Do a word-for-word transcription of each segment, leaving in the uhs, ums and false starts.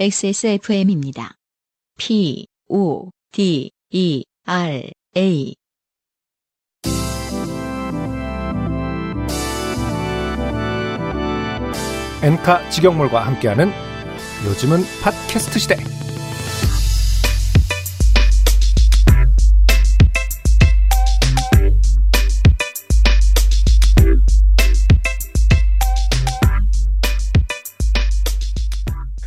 엑스에스에프엠입니다. P, O, D, E, R, A 엔카 직영몰과 함께하는 요즘은 팟캐스트 시대.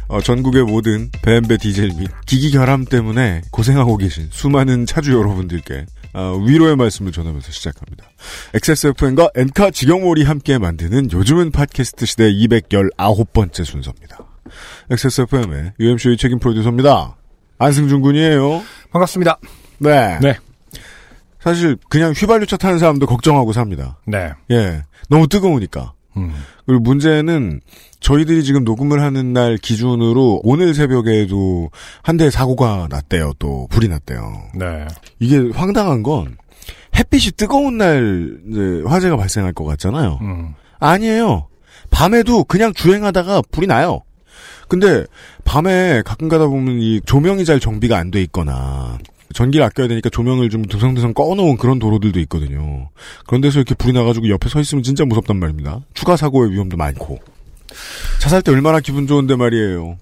어, 전국의 모든 배 앤 배 디젤 및 기기 결함 때문에 고생하고 계신 수많은 차주 여러분들께 어, 위로의 말씀을 전하면서 시작합니다. 엑스에스에프엠과 엔카 직영몰이 함께 만드는 요즘은 팟캐스트 시대 이백십구 번째 순서입니다. 엑스에스에프엠의 유엠씨의 책임 프로듀서입니다. 안승준 군이에요. 반갑습니다. 네. 네. 사실 그냥 휘발유차 타는 사람도 걱정하고 삽니다. 네. 예. 너무 뜨거우니까. 음. 그리고 문제는 저희들이 지금 녹음을 하는 날 기준으로 오늘 새벽에도 한 대의 사고가 났대요. 또 불이 났대요. 네. 이게 황당한 건 햇빛이 뜨거운 날 이제 화재가 발생할 것 같잖아요. 음. 아니에요. 밤에도 그냥 주행하다가 불이 나요. 근데 밤에 가끔 가다 보면 이 조명이 잘 정비가 안 돼 있거나 전기를 아껴야 되니까 조명을 좀 두성두성 꺼놓은 그런 도로들도 있거든요. 그런 데서 이렇게 불이 나가지고 옆에 서 있으면 진짜 무섭단 말입니다. 추가 사고의 위험도 많고. 차 살 때 얼마나 기분 좋은데 말이에요.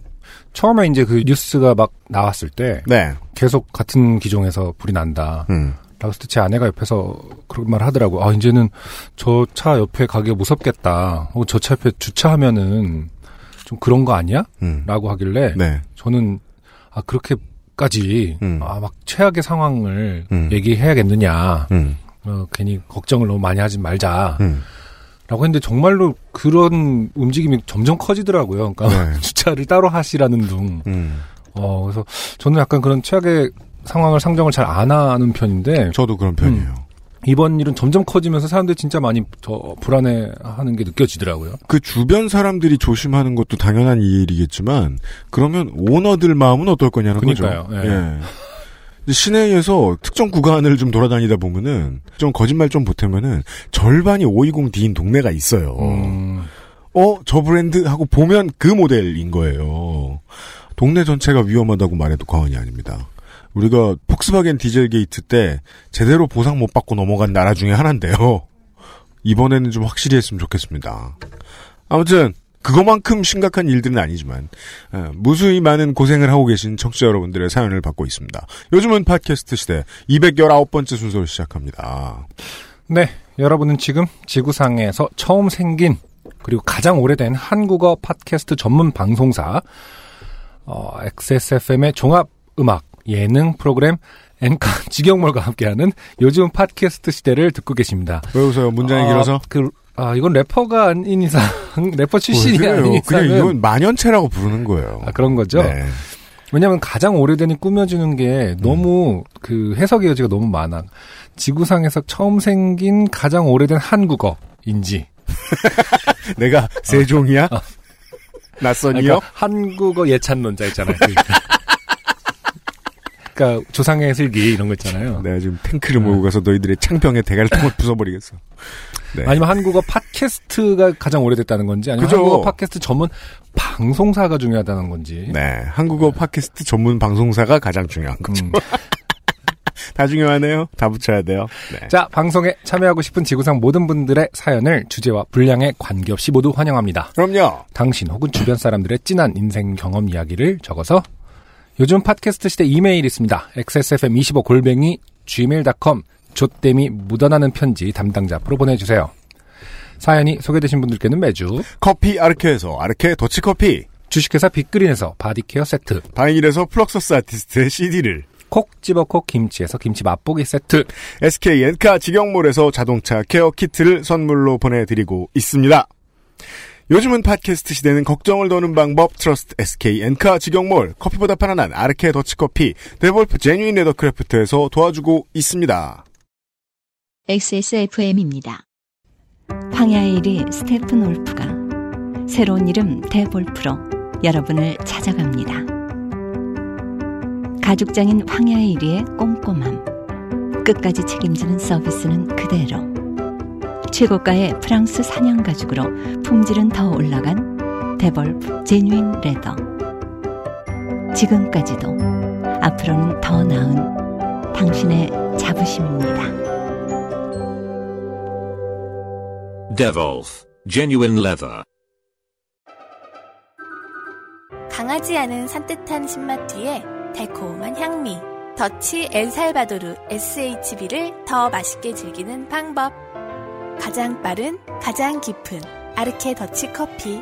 처음에 이제 그 뉴스가 막 나왔을 때 네. 계속 같은 기종에서 불이 난다. 음. 라고 제 아내가 옆에서 그런 말 하더라고. 아 이제는 저 차 옆에 가기가 무섭겠다. 어, 저 차 옆에 주차하면은 좀 그런 거 아니야? 음. 라고 하길래 네. 저는 아 그렇게 까지 음. 아, 막 최악의 상황을 음. 얘기해야겠느냐. 음. 어, 괜히 걱정을 너무 많이 하지 말자. 음. 라고 했는데 정말로 그런 움직임이 점점 커지더라고요. 그러니까 네. 주차를 따로 하시라는 둥. 음. 어, 그래서 저는 약간 그런 최악의 상황을 상정을 잘 안 하는 편인데. 저도 그런 편이에요. 음, 이번 일은 점점 커지면서 사람들이 진짜 많이 더 불안해하는 게 느껴지더라고요. 그 주변 사람들이 조심하는 것도 당연한 일이겠지만 그러면 오너들 마음은 어떨 거냐는 그러니까요. 거죠. 예. 예. 시내에서 특정 구간을 좀 돌아다니다 보면은 좀 거짓말 좀 보태면은 절반이 오이공 디인 동네가 있어요. 음. 어, 저 브랜드 하고 보면 그 모델인 거예요. 동네 전체가 위험하다고 말해도 과언이 아닙니다. 우리가 폭스바겐 디젤 게이트 때 제대로 보상 못 받고 넘어간 나라 중에 하나인데요. 이번에는 좀 확실히 했으면 좋겠습니다. 아무튼 그거만큼 심각한 일들은 아니지만 무수히 많은 고생을 하고 계신 청취자 여러분들의 사연을 받고 있습니다. 요즘은 팟캐스트 시대 이백십구 번째 순서를 시작합니다. 네, 여러분은 지금 지구상에서 처음 생긴 그리고 가장 오래된 한국어 팟캐스트 전문 방송사 어, 엑스에스에프엠의 종합음악 예능 프로그램 엔카 직영몰과 함께하는 요즘 팟캐스트 시대를 듣고 계십니다. 왜 웃어요? 문장이 어, 길어서? 그, 아 이건 래퍼가 아닌 이상 래퍼 출신이 뭐, 아닌 이상은 그냥 이건 만연체라고 부르는 거예요. 아, 그런 거죠? 네. 왜냐하면 가장 오래된 꾸며주는 게 너무 음. 그 해석의 여지가 너무 많아. 지구상에서 처음 생긴 가장 오래된 한국어인지. 내가 세종이야? 어. 낯선이요? 그러니까 한국어 예찬론자 있잖아요. 그러니까 조상의 슬기 이런 거 있잖아요. 내가 지금 탱크를 몰고 가서 너희들의 창병에 대가를 통을 부숴버리겠어. 네. 아니면 한국어 팟캐스트가 가장 오래됐다는 건지 아니면 그죠. 한국어 팟캐스트 전문 방송사가 중요하다는 건지. 네. 한국어 네. 팟캐스트 전문 방송사가 가장 중요한 거죠. 음. 다 중요하네요. 다 붙여야 돼요. 네. 자, 방송에 참여하고 싶은 지구상 모든 분들의 사연을 주제와 분량에 관계없이 모두 환영합니다. 그럼요. 당신 혹은 주변 사람들의 진한 인생 경험 이야기를 적어서 요즘 팟캐스트 시대 이메일 있습니다. 엑스에스에프엠 이십오 골뱅이 지메일 닷컴 조땜이 묻어나는 편지 담당자 앞으로 보내주세요. 사연이 소개되신 분들께는 매주 커피 아르케에서 아르케 도치커피 주식회사 빅그린에서 바디케어 세트 바이닐에서 플럭소스 아티스트의 씨디를 콕 집어콕 김치에서 김치 맛보기 세트 에스케이 엔카 직영몰에서 자동차 케어 키트를 선물로 보내드리고 있습니다. 요즘은 팟캐스트 시대는 걱정을 더는 방법 트러스트 에스케이 엔카 직영몰 커피보다 편안한 아르케 더치커피 데볼프 제뉴인 레더크래프트에서 도와주고 있습니다. 엑스에스에프엠입니다. 황야의 일 위 스테픈 올프가 새로운 이름 데볼프로 여러분을 찾아갑니다. 가죽장인 황야의 일 위의 꼼꼼함 끝까지 책임지는 서비스는 그대로 최고가의 프랑스 사냥 가죽으로 품질은 더 올라간 데볼프 제뉴인 레더 지금까지도, 앞으로는 더 나은 당신의 자부심입니다. 데볼프 Genuine Leather. 강하지 않은 산뜻한 신맛 뒤에 달콤한 향미, 더치 엘살바도르 에스에이치비를 더 맛있게 즐기는 방법. 가장 빠른, 가장 깊은 아르케 더치커피.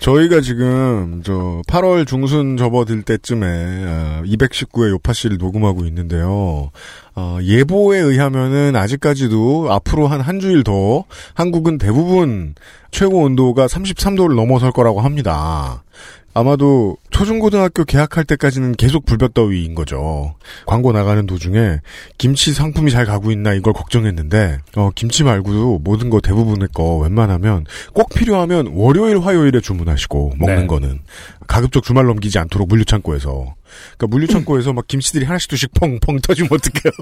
저희가 지금 저 팔월 중순 접어들 때쯤에 이백십구회 요파씨를 녹음하고 있는데요. 어, 예보에 의하면은 아직까지도 앞으로 한 한 주일 더 한국은 대부분 최고 온도가 삼십삼도를 넘어설 거라고 합니다. 아마도 초중고등학교 개학할 때까지는 계속 불볕더위인 거죠. 광고 나가는 도중에 김치 상품이 잘 가고 있나 이걸 걱정했는데 어, 김치 말고도 모든 거 대부분의 거 웬만하면 꼭 필요하면 월요일 화요일에 주문하시고 먹는 네. 거는 가급적 주말 넘기지 않도록 물류창고에서. 그러니까 물류창고에서 막 김치들이 하나씩 두씩 펑펑 터지면 어떡해요.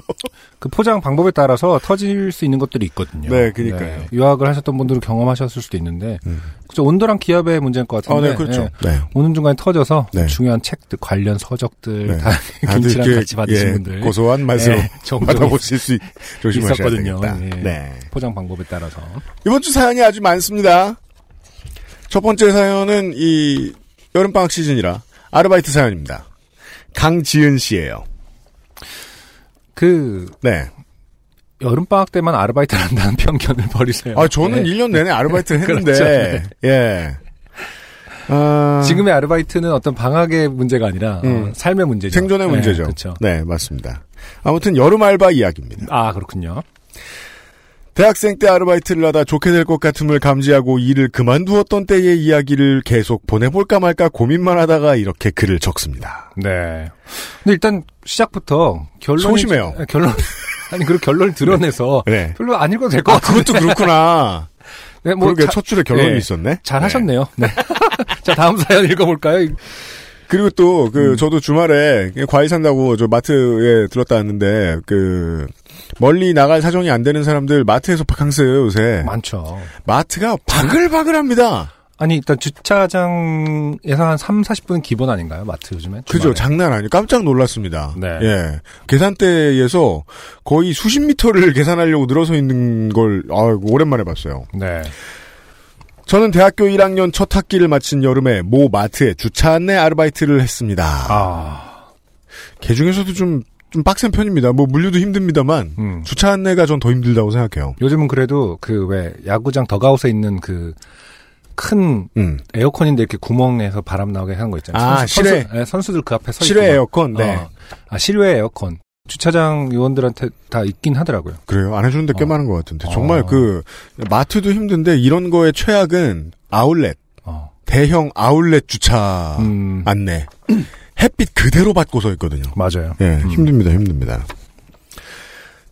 그 포장 방법에 따라서 터질 수 있는 것들이 있거든요. 네, 그러니까요. 네, 유학을 하셨던 분들은 경험하셨을 수도 있는데 음. 그렇죠, 온도랑 기압의 문제인 것 같은데. 아, 네, 그렇죠. 네. 네. 오는 중간에 터져서 네. 중요한 책들, 관련 서적들 네. 다 김치랑 그, 같이 받으신 예, 분들 고소한 말씀 예, 받아보실 수 조심하셔야 됩니다. 예, 네. 포장 방법에 따라서. 이번 주 사연이 아주 많습니다. 첫 번째 사연은 이 여름방학 시즌이라 아르바이트 사연입니다. 강지은 씨예요. 그 네. 여름 방학 때만 아르바이트를 한다는 편견을 버리세요. 아, 저는 네. 일 년 내내 아르바이트를 했는데. 그렇죠. 네. 예. 아... 지금의 아르바이트는 어떤 방학의 문제가 아니라 음. 어, 삶의 문제죠. 생존의 네, 문제죠. 그렇죠. 네, 맞습니다. 아무튼 여름 알바 이야기입니다. 아, 그렇군요. 대학생 때 아르바이트를 하다 좋게 될 것 같음을 감지하고 일을 그만두었던 때의 이야기를 계속 보내볼까 말까 고민만 하다가 이렇게 글을 적습니다. 네. 근데 일단 시작부터 결론이... 소심해요. 결론... 아니, 그리고 결론을 드러내서 네. 네. 별로 안 읽어도 될 것 같아요. 아, 그것도 그렇구나. 네, 뭐 그러게 자, 첫 줄에 결론이 네. 있었네. 잘 하셨네요. 네. 네. 자, 다음 사연 읽어볼까요? 그리고 또, 그, 음. 저도 주말에 과일 산다고 저 마트에 들렀다 왔는데, 그, 멀리 나갈 사정이 안 되는 사람들 마트에서 바캉스예요, 요새. 많죠. 마트가 바글바글합니다. 아니, 일단 주차장에서 한 삼, 사십분 기본 아닌가요? 마트 요즘에? 주말에. 그죠. 장난 아니에요. 깜짝 놀랐습니다. 네. 예. 계산대에서 거의 수십 미터를 계산하려고 늘어서 있는 걸, 아 오랜만에 봤어요. 네. 저는 대학교 일학년 첫 학기를 마친 여름에 모 마트에 주차 안내 아르바이트를 했습니다. 아. 걔 중에서도 좀, 좀 빡센 편입니다. 뭐 물류도 힘듭니다만 음. 주차 안내가 전 더 힘들다고 생각해요. 요즘은 그래도 그 왜 야구장 덕아웃에 있는 그 큰 음. 에어컨인데 이렇게 구멍에서 바람 나오게 하는 거 있잖아요. 아, 선수, 실외 선수, 네, 선수들 그 앞에 서 있고 실외 있구나. 에어컨. 네. 어. 아, 실외 에어컨. 주차장 요원들한테 다 있긴 하더라고요. 그래요? 안 해주는데 꽤 어. 많은 것 같은데. 정말 어. 그 마트도 힘든데 이런 거의 최악은 아울렛. 어. 대형 아울렛 주차 음. 안내. 햇빛 그대로 받고 서 있거든요. 맞아요. 예, 음. 힘듭니다. 힘듭니다.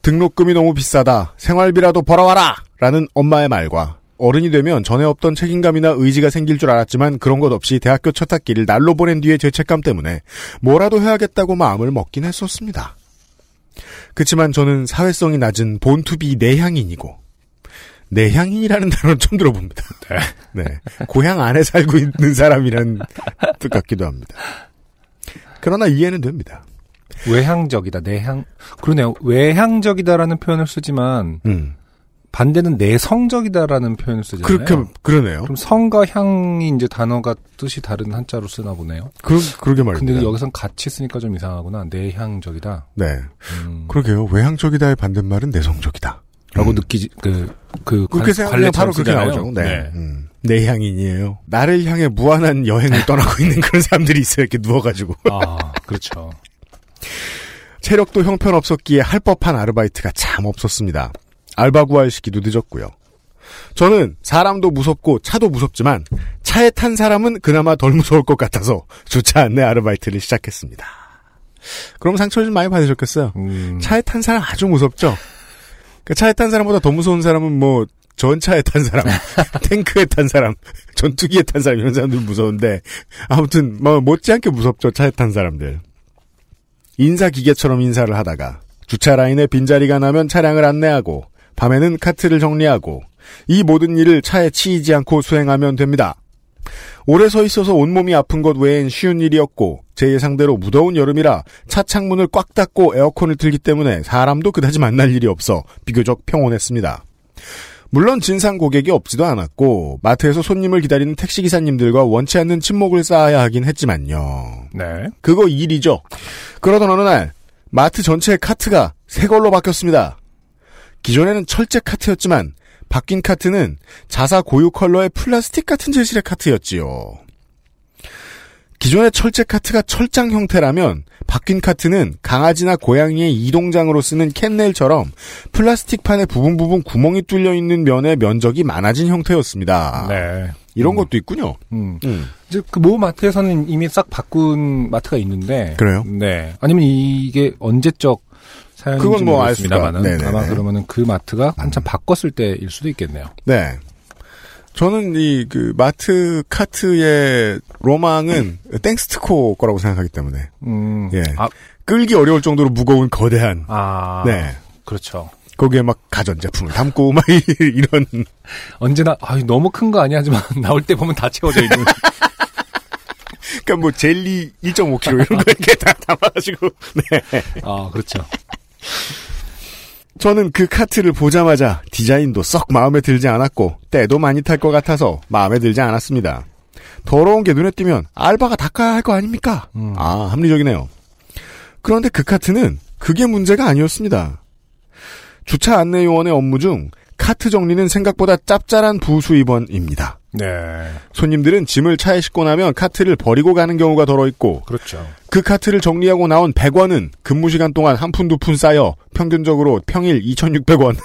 등록금이 너무 비싸다. 생활비라도 벌어와라! 라는 엄마의 말과 어른이 되면 전에 없던 책임감이나 의지가 생길 줄 알았지만 그런 것 없이 대학교 첫 학기를 날로 보낸 뒤의 죄책감 때문에 뭐라도 해야겠다고 마음을 먹긴 했었습니다. 그치만 저는 사회성이 낮은 본투비 내향인이고 내향인이라는 단어는 처음 들어봅니다. 네. 네. 고향 안에 살고 있는 사람이라는 뜻 같기도 합니다. 그러나 이해는 됩니다. 외향적이다, 내향. 그러네요. 외향적이다라는 표현을 쓰지만 음. 반대는 내성적이다라는 표현을 쓰잖아요. 그렇게 그러네요. 그럼 성과 향이 이제 단어가 뜻이 다른 한자로 쓰나 보네요. 그 그러게 말이에요. 근데 여기선 같이 쓰니까 좀 이상하구나. 내향적이다. 네. 음. 그러게요. 외향적이다의 반대말은 내성적이다라고 음. 느끼지 그그 그 그렇게 생각하면 바로 그렇게 나오죠. 네. 네. 음. 내향인이에요. 나를 향해 무한한 여행을 떠나고 있는 그런 사람들이 있어요. 이렇게 누워가지고. 아, 그렇죠. 체력도 형편없었기에 할 법한 아르바이트가 참 없었습니다. 알바 구할 시기도 늦었고요. 저는 사람도 무섭고 차도 무섭지만 차에 탄 사람은 그나마 덜 무서울 것 같아서 주차 안내 아르바이트를 시작했습니다. 그럼 상처 좀 많이 받으셨겠어요. 음. 차에 탄 사람 아주 무섭죠. 그러니까 차에 탄 사람보다 더 무서운 사람은 뭐 전차에 탄 사람, 탱크에 탄 사람, 전투기에 탄 사람 이런 사람들 무서운데 아무튼 뭐 못지않게 무섭죠. 차에 탄 사람들. 인사기계처럼 인사를 하다가 주차 라인에 빈자리가 나면 차량을 안내하고 밤에는 카트를 정리하고 이 모든 일을 차에 치이지 않고 수행하면 됩니다. 오래 서 있어서 온몸이 아픈 것 외엔 쉬운 일이었고 제 예상대로 무더운 여름이라 차 창문을 꽉 닫고 에어컨을 틀기 때문에 사람도 그다지 만날 일이 없어 비교적 평온했습니다. 물론 진상 고객이 없지도 않았고 마트에서 손님을 기다리는 택시기사님들과 원치 않는 침묵을 쌓아야 하긴 했지만요. 네. 그거 일이죠. 그러던 어느 날 마트 전체의 카트가 새 걸로 바뀌었습니다. 기존에는 철제 카트였지만 바뀐 카트는 자사 고유 컬러의 플라스틱 같은 재질의 카트였지요. 기존의 철제 카트가 철장 형태라면 바뀐 카트는 강아지나 고양이의 이동장으로 쓰는 캔넬처럼 플라스틱판에 부분 부분 구멍이 뚫려있는 면의 면적이 많아진 형태였습니다. 네. 이런 음. 것도 있군요. 음. 음. 이제 그 모 마트에서는 이미 싹 바꾼 마트가 있는데. 그래요? 네. 아니면 이게 언제적 사연인지 그건 뭐 모르겠습니다만은 아마 그러면은 그 마트가 한참 음. 바꿨을 때일 수도 있겠네요. 네. 저는 이 그 마트 카트의 로망은 음. 땡스트코 거라고 생각하기 때문에 음. 예 아. 끌기 어려울 정도로 무거운 거대한 아 네 그렇죠. 거기에 막 가전 제품을 담고 막 이런 언제나 아 너무 큰 거 아니야 하지만 나올 때 보면 다 채워져 있는. 그러니까 뭐 젤리 일 점 오 킬로그램 이런 거 이렇게 다 담아가지고 네 아 그렇죠. 저는 그 카트를 보자마자 디자인도 썩 마음에 들지 않았고 때도 많이 탈 것 같아서 마음에 들지 않았습니다. 더러운 게 눈에 띄면 알바가 닦아야 할 거 아닙니까? 음. 아, 합리적이네요. 그런데 그 카트는 그게 문제가 아니었습니다. 주차 안내요원의 업무 중 카트 정리는 생각보다 짭짤한 부수입원입니다. 네. 손님들은 짐을 차에 싣고 나면 카트를 버리고 가는 경우가 더러 있고 그렇죠. 그 카트를 정리하고 나온 백 원은 근무 시간 동안 한 푼 두 푼 쌓여 평균적으로 평일 이천육백 원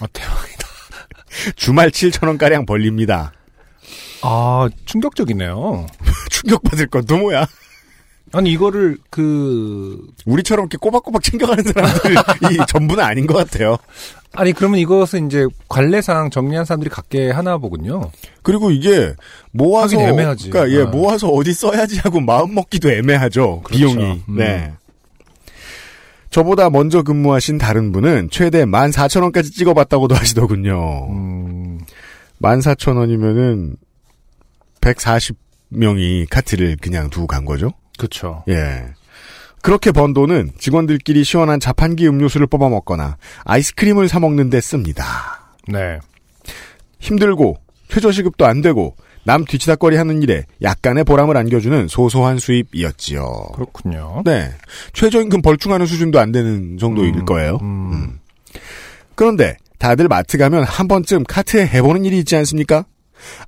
아, 대박이다. 주말 칠천 원가량 벌립니다. 아 충격적이네요. 충격받을 것도 뭐야. 아니 이거를 그 우리처럼 이렇게 꼬박꼬박 챙겨가는 사람들이 전부는 아닌 것 같아요. 아니 그러면 이것은 이제 관례상 정리한 사람들이 갖게 하나 보군요. 그리고 이게 모아서 애매하지. 그러니까 예 아. 모아서 어디 써야지 하고 마음 먹기도 애매하죠. 그렇죠. 비용이. 음. 네. 저보다 먼저 근무하신 다른 분은 최대 만 사천 원까지 찍어봤다고도 하시더군요. 음. 만 사천 원이면은 백사십 명이 카트를 그냥 두고 간 거죠. 그렇죠. 예. 그렇게 번 돈은 직원들끼리 시원한 자판기 음료수를 뽑아 먹거나 아이스크림을 사 먹는 데 씁니다. 네. 힘들고 최저시급도 안 되고 남 뒤치다꺼리 하는 일에 약간의 보람을 안겨주는 소소한 수입이었지요. 그렇군요. 네. 최저임금 벌충하는 수준도 안 되는 정도일 음, 거예요. 음. 음. 그런데 다들 마트 가면 한 번쯤 카트에 해보는 일이 있지 않습니까?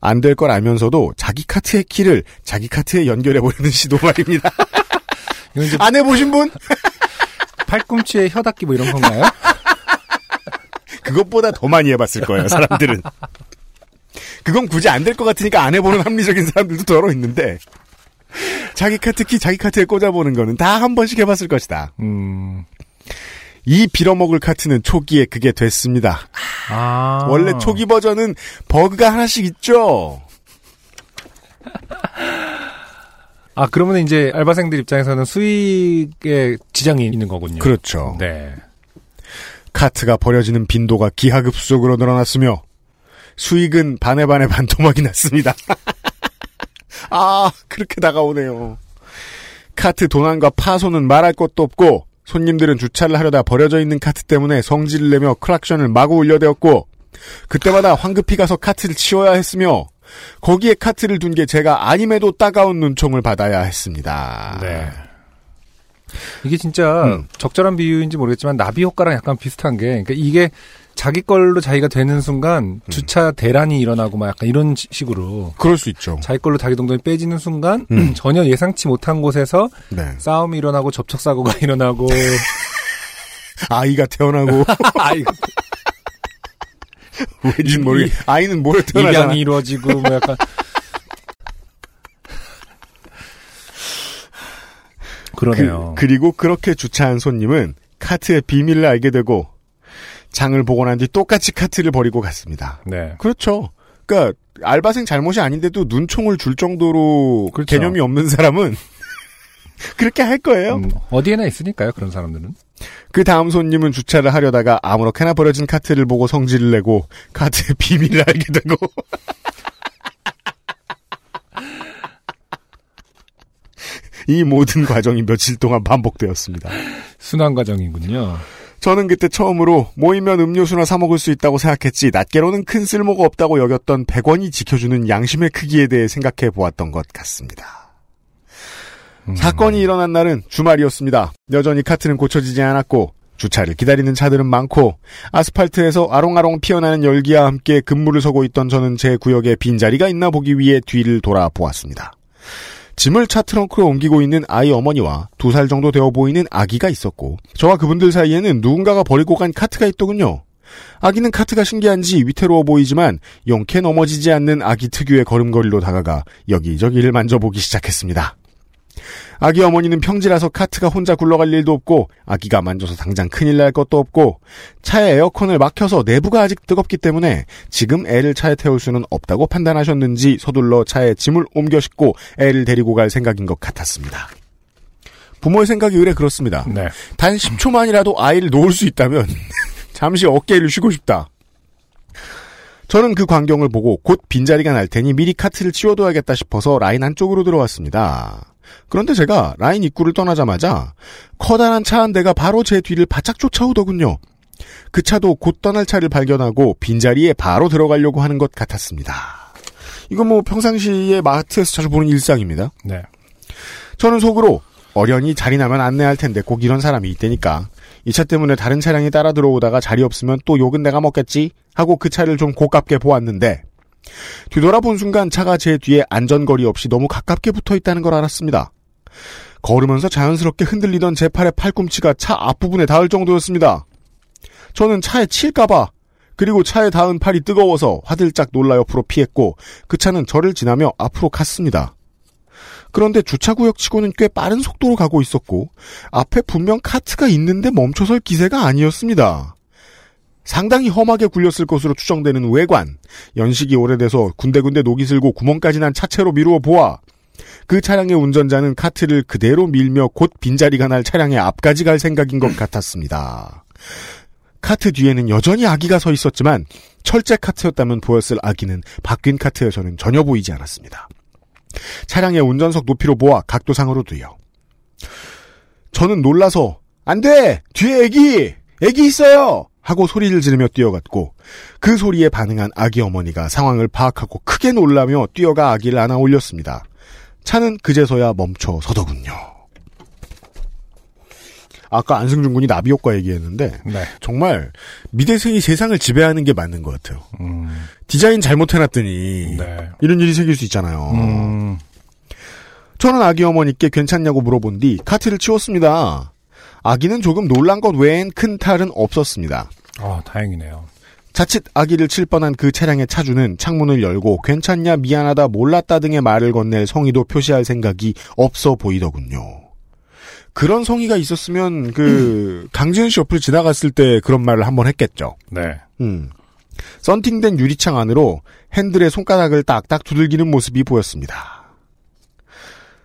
안 될 걸 알면서도 자기 카트의 키를 자기 카트에 연결해보려는 시도 말입니다. 안 해보신 분? 팔꿈치에 혀 닿기 뭐 이런 건가요? 그것보다 더 많이 해봤을 거예요, 사람들은. 그건 굳이 안 될 것 같으니까 안 해보는 합리적인 사람들도 더러 있는데 자기 카트 키 자기 카트에 꽂아보는 거는 다 한 번씩 해봤을 것이다. 음... 이 빌어먹을 카트는 초기에 그게 됐습니다. 아~ 원래 초기 버전은 버그가 하나씩 있죠. 아 그러면 이제 알바생들 입장에서는 수익에 지장이 있는 거군요. 그렇죠. 네. 카트가 버려지는 빈도가 기하급수적으로 늘어났으며 수익은 반에 반에 반토막이 났습니다. 아 그렇게 다가오네요. 카트 도난과 파손은 말할 것도 없고 손님들은 주차를 하려다 버려져 있는 카트 때문에 성질을 내며 클락션을 마구 울려대었고 그때마다 황급히 가서 카트를 치워야 했으며 거기에 카트를 둔 게 제가 아님에도 따가운 눈총을 받아야 했습니다. 네. 이게 진짜 음. 적절한 비유인지 모르겠지만 나비 효과랑 약간 비슷한 게 그러니까 이게 자기 걸로 자기가 되는 순간 주차 대란이 일어나고 막 약간 이런 식으로 그럴 수 있죠. 자기 걸로 자기 동전이 빼지는 순간 음. 전혀 예상치 못한 곳에서 네. 싸움이 일어나고 접촉 사고가 일어나고 아이가 태어나고 아이가 왠지 모르게 아이는 뭘 태어나잖아. 입양이 이루어지고 뭐 약간 그러네요. 그, 그리고 그렇게 주차한 손님은 카트의 비밀을 알게 되고 장을 보고 난 뒤 똑같이 카트를 버리고 갔습니다. 네. 그렇죠. 그러니까 알바생 잘못이 아닌데도 눈총을 줄 정도로 그렇죠. 개념이 없는 사람은 그렇게 할 거예요. 음, 어디에나 있으니까요. 그런 사람들은. 그 다음 손님은 주차를 하려다가 아무렇게나 버려진 카트를 보고 성질을 내고 카트의 비밀을 알게 되고 이 모든 과정이 며칠 동안 반복되었습니다. 순환 과정이군요. 저는 그때 처음으로 모이면 음료수나 사 먹을 수 있다고 생각했지 낱개로는 큰 쓸모가 없다고 여겼던 백 원이 지켜주는 양심의 크기에 대해 생각해 보았던 것 같습니다. 음. 사건이 일어난 날은 주말이었습니다. 여전히 카트는 고쳐지지 않았고 주차를 기다리는 차들은 많고 아스팔트에서 아롱아롱 피어나는 열기와 함께 근무를 서고 있던 저는 제 구역에 빈자리가 있나 보기 위해 뒤를 돌아보았습니다. 짐을 차 트렁크로 옮기고 있는 아이 어머니와 두 살 정도 되어 보이는 아기가 있었고 저와 그분들 사이에는 누군가가 버리고 간 카트가 있더군요. 아기는 카트가 신기한지 위태로워 보이지만 용케 넘어지지 않는 아기 특유의 걸음걸이로 다가가 여기저기를 만져보기 시작했습니다. 아기 어머니는 평지라서 카트가 혼자 굴러갈 일도 없고 아기가 만져서 당장 큰일 날 것도 없고 차에 에어컨을 막혀서 내부가 아직 뜨겁기 때문에 지금 애를 차에 태울 수는 없다고 판단하셨는지 서둘러 차에 짐을 옮겨 싣고 애를 데리고 갈 생각인 것 같았습니다. 부모의 생각이 의례 그렇습니다. 네. 단 십 초만이라도 아이를 놓을 수 있다면 잠시 어깨를 쉬고 싶다. 저는 그 광경을 보고 곧 빈자리가 날 테니 미리 카트를 치워둬야겠다 싶어서 라인 안쪽으로 들어왔습니다. 그런데 제가 라인 입구를 떠나자마자 커다란 차 한 대가 바로 제 뒤를 바짝 쫓아오더군요. 그 차도 곧 떠날 차를 발견하고 빈자리에 바로 들어가려고 하는 것 같았습니다. 이건 뭐 평상시에 마트에서 자주 보는 일상입니다. 네. 저는 속으로 어련히 자리 나면 안내할 텐데 꼭 이런 사람이 있다니까. 이 차 때문에 다른 차량이 따라 들어오다가 자리 없으면 또 욕은 내가 먹겠지 하고 그 차를 좀 고깝게 보았는데 뒤돌아본 순간 차가 제 뒤에 안전거리 없이 너무 가깝게 붙어있다는 걸 알았습니다. 걸으면서 자연스럽게 흔들리던 제 팔의 팔꿈치가 차 앞부분에 닿을 정도였습니다. 저는 차에 칠까봐 그리고 차에 닿은 팔이 뜨거워서 화들짝 놀라 옆으로 피했고 그 차는 저를 지나며 앞으로 갔습니다. 그런데 주차구역 치고는 꽤 빠른 속도로 가고 있었고 앞에 분명 카트가 있는데 멈춰설 기세가 아니었습니다. 상당히 험하게 굴렸을 것으로 추정되는 외관, 연식이 오래돼서 군데군데 녹이 슬고 구멍까지 난 차체로 미루어 보아 그 차량의 운전자는 카트를 그대로 밀며 곧 빈자리가 날 차량의 앞까지 갈 생각인 것 같았습니다. 카트 뒤에는 여전히 아기가 서 있었지만 철제 카트였다면 보였을 아기는 바뀐 카트에서는 전혀 보이지 않았습니다. 차량의 운전석 높이로 보아 각도상으로 두요. 저는 놀라서 안 돼! 뒤에 애기! 애기 있어요! 하고 소리를 지르며 뛰어갔고 그 소리에 반응한 아기 어머니가 상황을 파악하고 크게 놀라며 뛰어가 아기를 안아 올렸습니다. 차는 그제서야 멈춰 서더군요. 아까 안승준 군이 나비 효과 얘기했는데 네. 정말 미대생이 세상을 지배하는 게 맞는 것 같아요. 음. 디자인 잘못해놨더니 네. 이런 일이 생길 수 있잖아요. 음. 저는 아기 어머니께 괜찮냐고 물어본 뒤 카트를 치웠습니다. 아기는 조금 놀란 것 외엔 큰 탈은 없었습니다. 아, 다행이네요. 자칫 아기를 칠 뻔한 그 차량의 차주는 창문을 열고 괜찮냐, 미안하다, 몰랐다 등의 말을 건넬 성의도 표시할 생각이 없어 보이더군요. 그런 성의가 있었으면 그 음. 강지은 씨 옆을 지나갔을 때 그런 말을 한번 했겠죠. 네. 음. 썬팅된 유리창 안으로 핸들에 손가락을 딱딱 두들기는 모습이 보였습니다.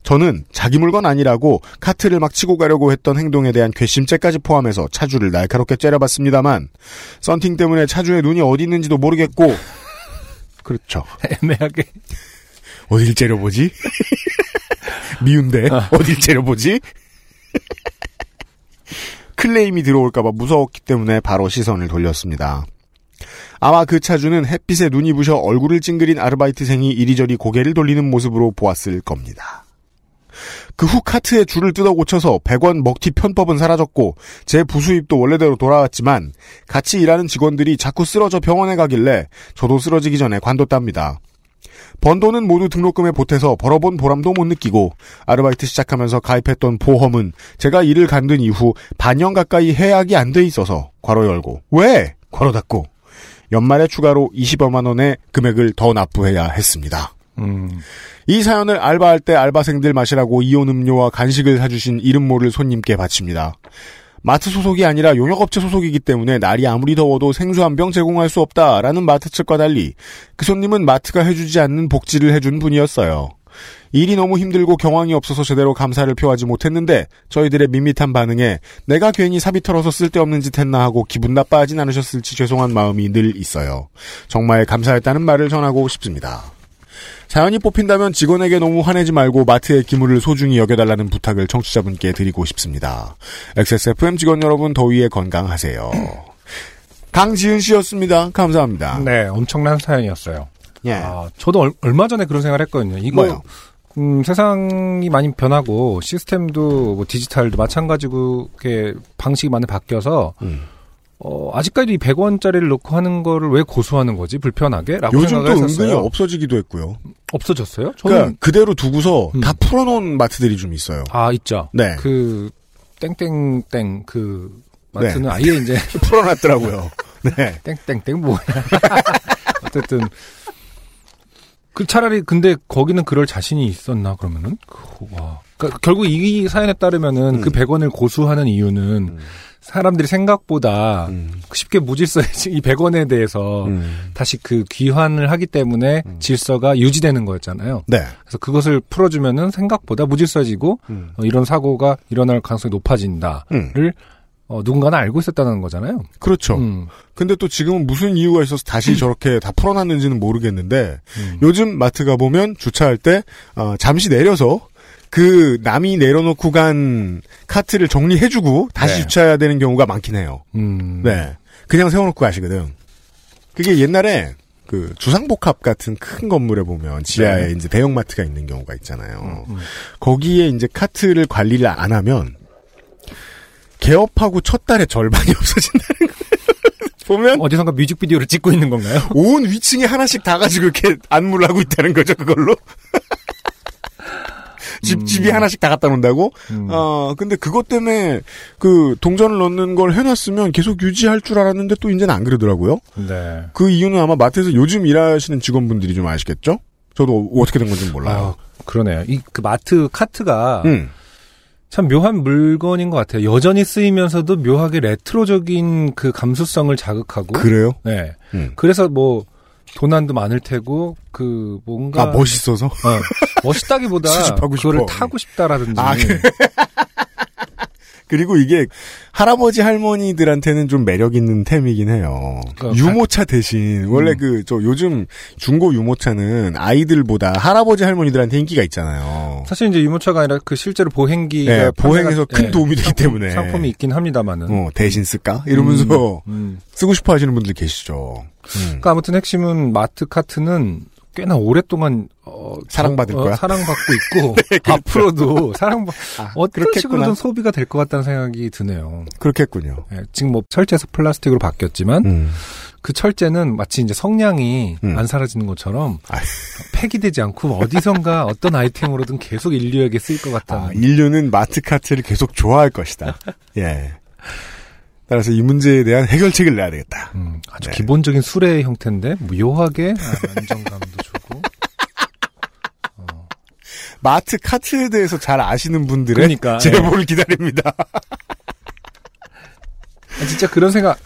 저는 자기 물건 아니라고 카트를 막 치고 가려고 했던 행동에 대한 괘씸죄까지 포함해서 차주를 날카롭게 째려봤습니다만 썬팅 때문에 차주의 눈이 어디 있는지도 모르겠고 그렇죠. 애매하게 어딜 째려보지? 미운데 아. 어딜 째려보지? 클레임이 들어올까봐 무서웠기 때문에 바로 시선을 돌렸습니다. 아마 그 차주는 햇빛에 눈이 부셔 얼굴을 찡그린 아르바이트생이 이리저리 고개를 돌리는 모습으로 보았을 겁니다. 그 후 카트에 줄을 뜯어 고쳐서 백 원 먹튀 편법은 사라졌고 제 부수입도 원래대로 돌아왔지만 같이 일하는 직원들이 자꾸 쓰러져 병원에 가길래 저도 쓰러지기 전에 관뒀답니다. 번 돈은 모두 등록금에 보태서 벌어본 보람도 못 느끼고 아르바이트 시작하면서 가입했던 보험은 제가 일을 간둔 이후 반년 가까이 해약이 안 돼 있어서 괄호 열고 왜? 괄호 닫고 연말에 추가로 이십여만 원의 금액을 더 납부해야 했습니다. 음. 이 사연을 알바할 때 알바생들 마시라고 이온 음료와 간식을 사주신 이름 모를 손님께 바칩니다. 마트 소속이 아니라 용역업체 소속이기 때문에 날이 아무리 더워도 생수 한 병 제공할 수 없다라는 마트 측과 달리 그 손님은 마트가 해주지 않는 복지를 해준 분이었어요. 일이 너무 힘들고 경황이 없어서 제대로 감사를 표하지 못했는데 저희들의 밋밋한 반응에 내가 괜히 사비 털어서 쓸데없는 짓 했나 하고 기분 나빠하진 않으셨을지 죄송한 마음이 늘 있어요. 정말 감사했다는 말을 전하고 싶습니다. 사연이 뽑힌다면 직원에게 너무 화내지 말고 마트의 기물을 소중히 여겨달라는 부탁을 청취자분께 드리고 싶습니다. 엑스에스에프엠 직원 여러분, 더위에 건강하세요. 강지은 씨였습니다. 감사합니다. 네, 엄청난 사연이었어요. 예. 아, 저도 얼, 얼마 전에 그런 생각을 했거든요. 이거 뭐요? 음, 세상이 많이 변하고 시스템도 뭐 디지털도 마찬가지고 이렇게 방식이 많이 바뀌어서 음. 어, 아직까지도 이 백 원짜리를 놓고 하는 거를 왜 고수하는 거지? 불편하게? 라고 생각을 했었어요. 요즘 또 은근히 없어지기도 했고요. 없어졌어요? 저는... 그러니까 그대로 두고서 음. 다 풀어놓은 마트들이 좀 있어요. 아, 있죠. 네. 그 땡땡땡 그 마트는 네. 아예 이제 풀어놨더라고요. 네. 땡땡땡 뭐야. 어쨌든 그 차라리 근데 거기는 그럴 자신이 있었나 그러면은 그, 와. 그러니까 결국 이 사연에 따르면은 음. 그 백 원을 고수하는 이유는 음. 사람들이 생각보다 음. 쉽게 무질서에 이 백 원에 대해서 음. 다시 그 귀환을 하기 때문에 음. 질서가 유지되는 거였잖아요. 네. 그래서 그것을 풀어주면은 생각보다 무질서지고 음. 어, 이런 사고가 일어날 가능성이 높아진다를 음. 어, 누군가는 알고 있었다는 거잖아요. 그렇죠. 음. 근데 또 지금은 무슨 이유가 있어서 다시 음. 저렇게 다 풀어놨는지는 모르겠는데 음. 요즘 마트 가보면 주차할 때 어, 잠시 내려서 그 남이 내려놓고 간 카트를 정리해주고 다시 네. 주차해야 되는 경우가 많긴 해요. 음. 네. 그냥 세워놓고 가시거든. 그게 옛날에 그 주상복합 같은 큰 건물에 보면 지하에 네. 이제 대형마트가 있는 경우가 있잖아요. 음, 음. 거기에 이제 카트를 관리를 안 하면 개업하고 첫 달에 절반이 없어진다는 거예요. 보면 어디선가 뮤직비디오를 찍고 있는 건가요? 온 위층에 하나씩 다 가지고 이렇게 안무를 하고 있다는 거죠. 그걸로. 집, 집이 음. 하나씩 다 갖다 놓는다고? 음. 어, 근데 그것 때문에 그 동전을 넣는 걸 해놨으면 계속 유지할 줄 알았는데 또 이제는 안 그러더라고요. 네. 그 이유는 아마 마트에서 요즘 일하시는 직원분들이 좀 아시겠죠? 저도 어떻게 된 건지 몰라요. 아유, 그러네요. 이 그 마트 카트가 음. 참 묘한 물건인 것 같아요. 여전히 쓰이면서도 묘하게 레트로적인 그 감수성을 자극하고. 그래요? 네. 음. 그래서 뭐, 도난도 많을 테고 그 뭔가 아 멋있어서 어, 멋있다기보다 그거를 싶어. 타고 싶다라든지 아, 그... 그리고 이게 할아버지 할머니들한테는 좀 매력 있는 템이긴 해요. 그러니까 유모차 대신 음. 원래 그 저 요즘 중고 유모차는 아이들보다 할아버지 할머니들한테 인기가 있잖아요. 사실 이제 유모차가 아니라 그 실제로 보행기가 네, 보행에서 큰 네, 도움이 되기 상품, 때문에 상품이 있긴 합니다만은 어, 대신 쓸까 이러면서 음, 음. 쓰고 싶어하시는 분들 계시죠. 음. 그러니까 아무튼 핵심은 마트 카트는 꽤나 오랫동안 어, 사랑받을 어, 거야. 사랑받고 있고 네, 그렇죠. 앞으로도 사랑 아, 어떤 식으로든 소비가 될 것 같다는 생각이 드네요. 그렇겠군요. 네, 지금 뭐 철제에서 플라스틱으로 바뀌었지만 음. 그 철제는 마치 이제 성냥이 음. 안 사라지는 것처럼 아유. 폐기되지 않고 어디선가 어떤 아이템으로든 계속 인류에게 쓰일 것 같다. 아, 인류는 마트 카트를 계속 좋아할 것이다. 예. 따라서 이 문제에 대한 해결책을 내야 되겠다. 음, 아주 네. 기본적인 수레의 형태인데 묘하게 안정감도 주고 어. 마트 카트에 대해서 잘 아시는 분들의 그러니까, 제보를 예. 기다립니다. 아, 진짜 그런 생각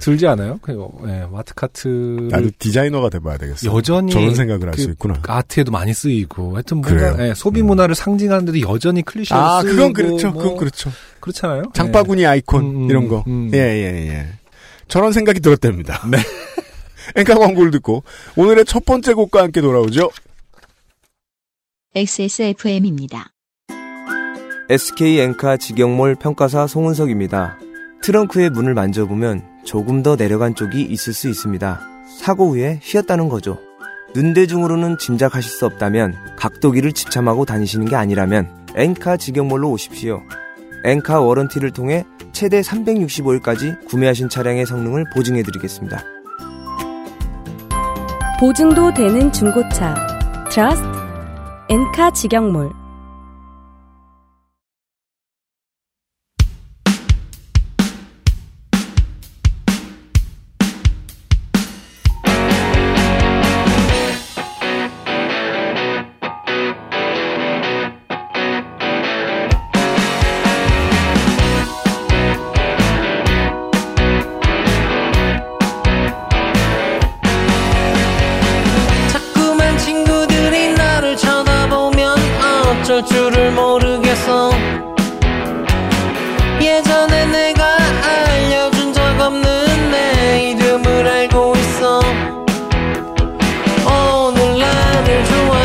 들지 않아요? 그냥, 예, 마트 카트 나도 디자이너가 돼봐야 되겠어. 여전히 저런 생각을 할 수 그, 있구나. 아트에도 많이 쓰이고 하여튼 뭔가 예, 소비 문화를 음. 상징하는데도 여전히 클리셰로 아, 쓰이고. 아 그건 그렇죠. 뭐, 그건 그렇죠. 그렇잖아요. 장바구니 네. 아이콘 음, 이런 거. 음. 예, 예, 예. 저런 생각이 들었답니다. 네. 엔카 광고를 듣고 오늘의 첫 번째 곡과 함께 돌아오죠. 엑스에스에프엠입니다. 에스케이 엔카 직영몰 평가사 송은석입니다. 트렁크의 문을 만져보면 조금 더 내려간 쪽이 있을 수 있습니다. 사고 후에 휘었다는 거죠. 눈대중으로는 짐작하실 수 없다면 각도기를 집참하고 다니시는 게 아니라면 엔카 직영몰로 오십시오. 엔카 워런티를 통해 최대 삼백육십오 일까지 구매하신 차량의 성능을 보증해드리겠습니다. 보증도 되는 중고차 트러스트 엔카 직영몰. 오늘 나를 좋아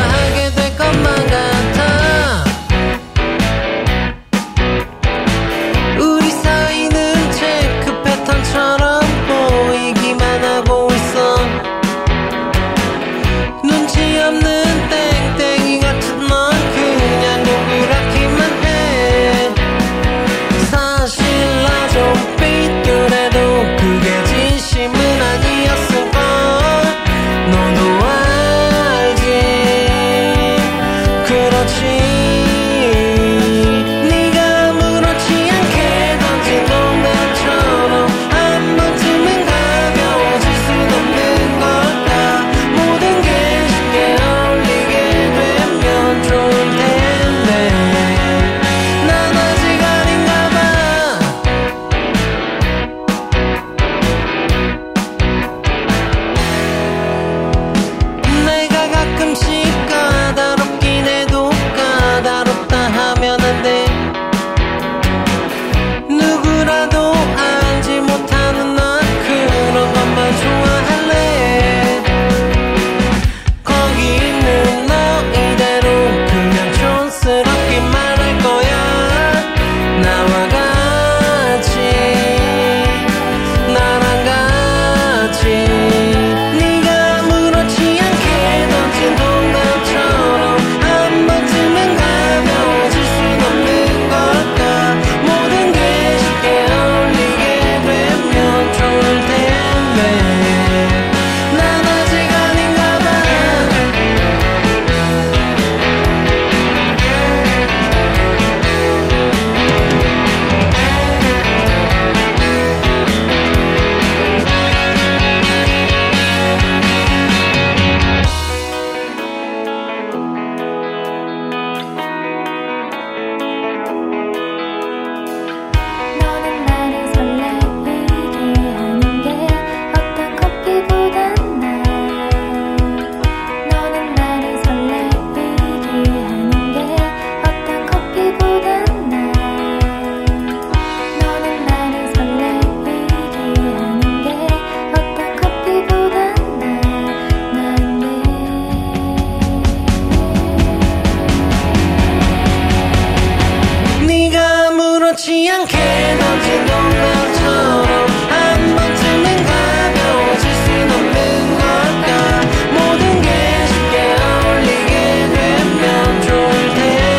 그냥 개나지 농담처럼 한 번쯤은 가벼워질 순 없는 걸까. 모든 게 쉽게 어울리게 되면 좋을 텐데.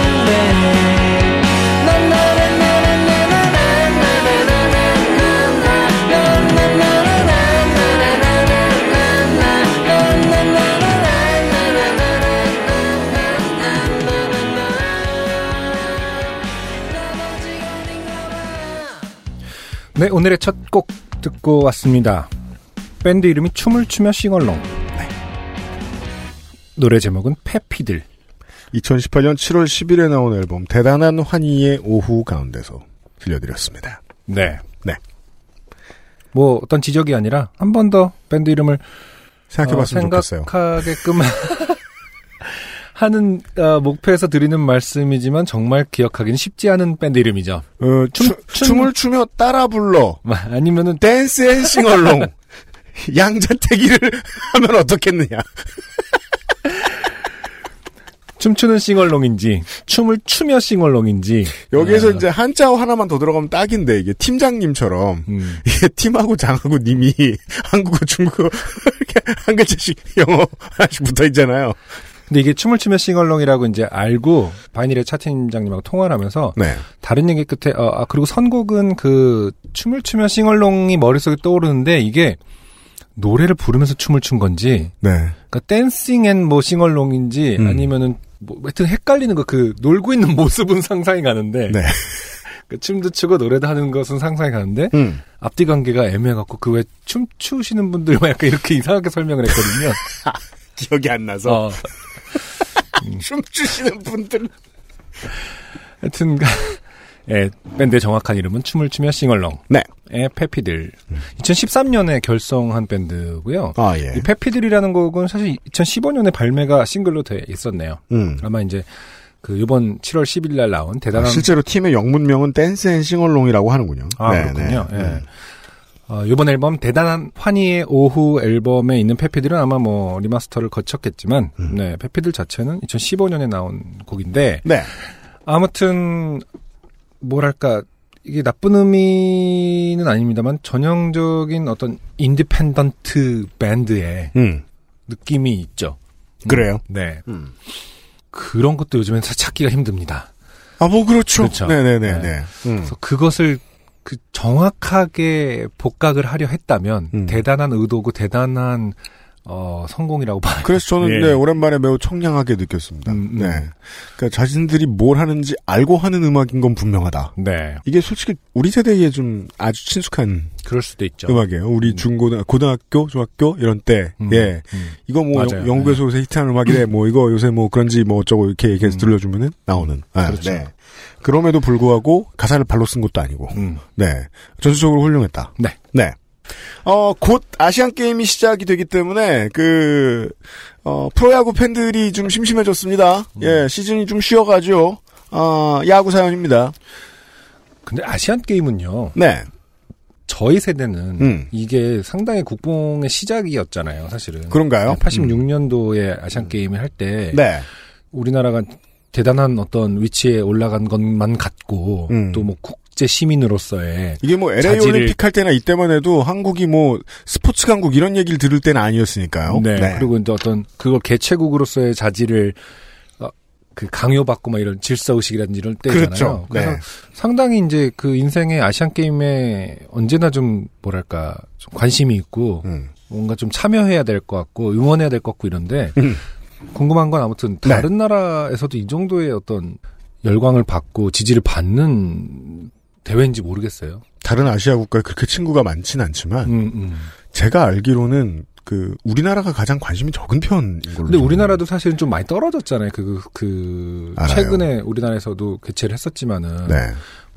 네, 오늘의 첫 곡 듣고 왔습니다. 밴드 이름이 춤을 추며 싱얼롱. 네. 노래 제목은 패피들. 이천십팔 년 칠월 십 일에 나온 앨범 대단한 환희의 오후 가운데서 들려드렸습니다. 네. 네. 뭐 어떤 지적이 아니라 한 번 더 밴드 이름을 생각해봤으면 어, 좋겠어요. 생각하게끔 하는 어, 목표에서 드리는 말씀이지만 정말 기억하기는 쉽지 않은 밴드 이름이죠. 어, 춤, 추, 춤, 춤을 추며 따라 불러. 아니면은 댄스 앤 싱얼롱. 양자택일을 하면 어떻겠느냐. 춤추는 싱얼롱인지 춤을 추며 싱얼롱인지. 여기에서 아. 이제 한자어 하나만 더 들어가면 딱인데, 이게 팀장님처럼 음. 이게 팀하고 장하고 님이 한국어 중국어 이렇게 한 글자씩 영어 하나씩 붙어 있잖아요. 근데 이게 춤을 추며 싱얼롱이라고 이제 알고 바이닐의 차 팀장님하고 통화를 하면서 네. 다른 얘기 끝에 어, 아 그리고 선곡은 그 춤을 추며 싱얼롱이 머릿속에 떠오르는데 이게 노래를 부르면서 춤을 춘 건지 네. 그러니까 댄싱 앤 뭐 싱얼롱인지 음. 아니면은 뭐 하여튼 헷갈리는 거, 그 놀고 있는 모습은 상상이 가는데 네. 그 춤도 추고 노래도 하는 것은 상상이 가는데 음. 앞뒤 관계가 애매해갖고 그 왜 춤추시는 분들 약간 이렇게 이상하게 설명을 했거든요. 기억이 안 나서. 어. 춤추시는 분들. 하여튼, 예, 밴드의 정확한 이름은 춤을 추며 싱얼롱. 네. 의 패피들. 음. 이천십삼 년에 결성한 밴드고요. 아, 예. 이 패피들이라는 곡은 사실 이천십오 년에 발매가 싱글로 돼 있었네요. 음. 아마 이제, 그, 요번 칠월 십 일 날 나온 대단한. 아, 실제로 팀의 영문명은 댄스 앤 싱얼롱이라고 하는군요. 아, 네, 그렇군요. 네. 예. 음. 어, 이번 앨범 대단한 환희의 오후 앨범에 있는 패피들은 아마 뭐 리마스터를 거쳤겠지만 음. 네, 패피들 자체는 이천십오 년에 나온 곡인데 네. 아무튼 뭐랄까 이게 나쁜 의미는 아닙니다만 전형적인 어떤 인디펜던트 밴드의 음. 느낌이 있죠. 그래요? 음, 네. 음. 그런 것도 요즘엔 찾기가 힘듭니다. 아, 뭐 그렇죠. 그렇죠. 네네네. 네. 네. 음. 그래서 그것을 그 정확하게 복각을 하려 했다면 음. 대단한 의도고 대단한 어, 성공이라고 봐요. 그래서 저는 예. 네, 오랜만에 매우 청량하게 느꼈습니다. 음, 음. 네, 그러니까 자신들이 뭘 하는지 알고 하는 음악인 건 분명하다. 네, 이게 솔직히 우리 세대에 좀 아주 친숙한 그럴 수도 있죠. 음악이에요. 우리 음. 중고등 고등학교, 중학교 이런 때, 음. 예, 음. 이거 뭐 맞아요. 영국에서 네. 요새 히트한 음악이래. 뭐 이거 요새 뭐 그런지 뭐 어쩌고 이렇게 얘기해서 음. 들려주면은 나오는. 아, 그렇죠. 네. 그럼에도 불구하고 가사를 발로 쓴 것도 아니고, 음. 네, 전체적으로 훌륭했다. 네, 네. 어, 곧 아시안 게임이 시작이 되기 때문에 그 어, 프로야구 팬들이 좀 심심해졌습니다. 음. 예, 시즌이 좀 쉬어가죠. 어, 야구 사연입니다. 근데 아시안 게임은요. 네. 저희 세대는 음. 이게 상당히 국뽕의 시작이었잖아요, 사실은. 그런가요? 팔십육 년도에 아시안 게임을 할 때 네. 우리나라가 대단한 어떤 위치에 올라간 것만 같고 음. 또 뭐 국제 시민으로서의 이게 뭐 엘에이 자질을... 올림픽 할 때나 이때만 해도 한국이 뭐 스포츠 강국 이런 얘기를 들을 때는 아니었으니까요. 네. 네. 그리고 이제 어떤 그걸 개최국으로서의 자질을 그 강요받고 막 이런 질서 의식이라든지 이런 때잖아요. 그렇죠. 그래서 네. 상당히 이제 그 인생의 아시안 게임에 언제나 좀 뭐랄까 좀 관심이 있고 음. 뭔가 좀 참여해야 될 것 같고 응원해야 될 것 같고 이런데. 음. 궁금한 건 아무튼 다른 네. 나라에서도 이 정도의 어떤 열광을 받고 지지를 받는 대회인지 모르겠어요. 다른 아시아 국가에 그렇게 친구가 많진 않지만 음, 음. 제가 알기로는 그 우리나라가 가장 관심이 적은 편인 걸로. 근데 우리나라도 사실은 좀 많이 떨어졌잖아요. 그, 그 최근에 우리나라에서도 개최를 했었지만은 네.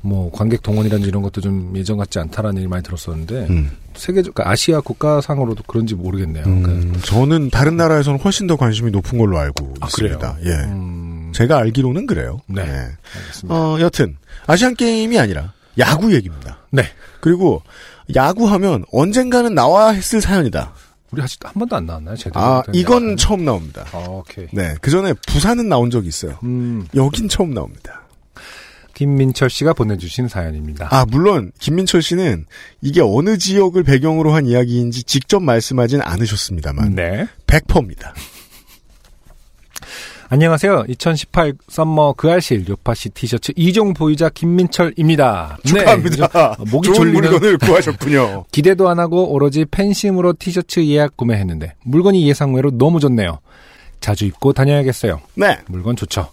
뭐 관객 동원이라든지 이런 것도 좀 예전 같지 않다라는 얘기 많이 들었었는데 음. 세계적 아시아 국가상으로도 그런지 모르겠네요. 음, 그러니까. 저는 다른 나라에서는 훨씬 더 관심이 높은 걸로 알고 아, 있습니다. 그래요? 예, 음... 제가 알기로는 그래요. 네. 네. 알겠습니다. 어, 여튼 아시안 게임이 아니라 야구 얘기입니다. 네. 그리고 야구하면 언젠가는 나와 했을 사연이다. 우리 아직 한 번도 안 나왔나요? 제대로? 아, 이건 야구. 처음 나옵니다. 아, 오케이. 네, 그 전에 부산은 나온 적이 있어요. 음. 여긴 처음 나옵니다. 김민철 씨가 보내주신 사연입니다. 아, 물론 김민철 씨는 이게 어느 지역을 배경으로 한 이야기인지 직접 말씀하진 않으셨습니다만 네. 백 퍼센트입니다. 안녕하세요. 이천십팔 썸머 그알실 요파시 티셔츠 이 종 보유자 김민철입니다. 축하합니다. 네, 목이 좋은 졸리는 물건을 구하셨군요. 기대도 안 하고 오로지 팬심으로 티셔츠 예약 구매했는데 물건이 예상외로 너무 좋네요. 자주 입고 다녀야겠어요. 네. 물건 좋죠.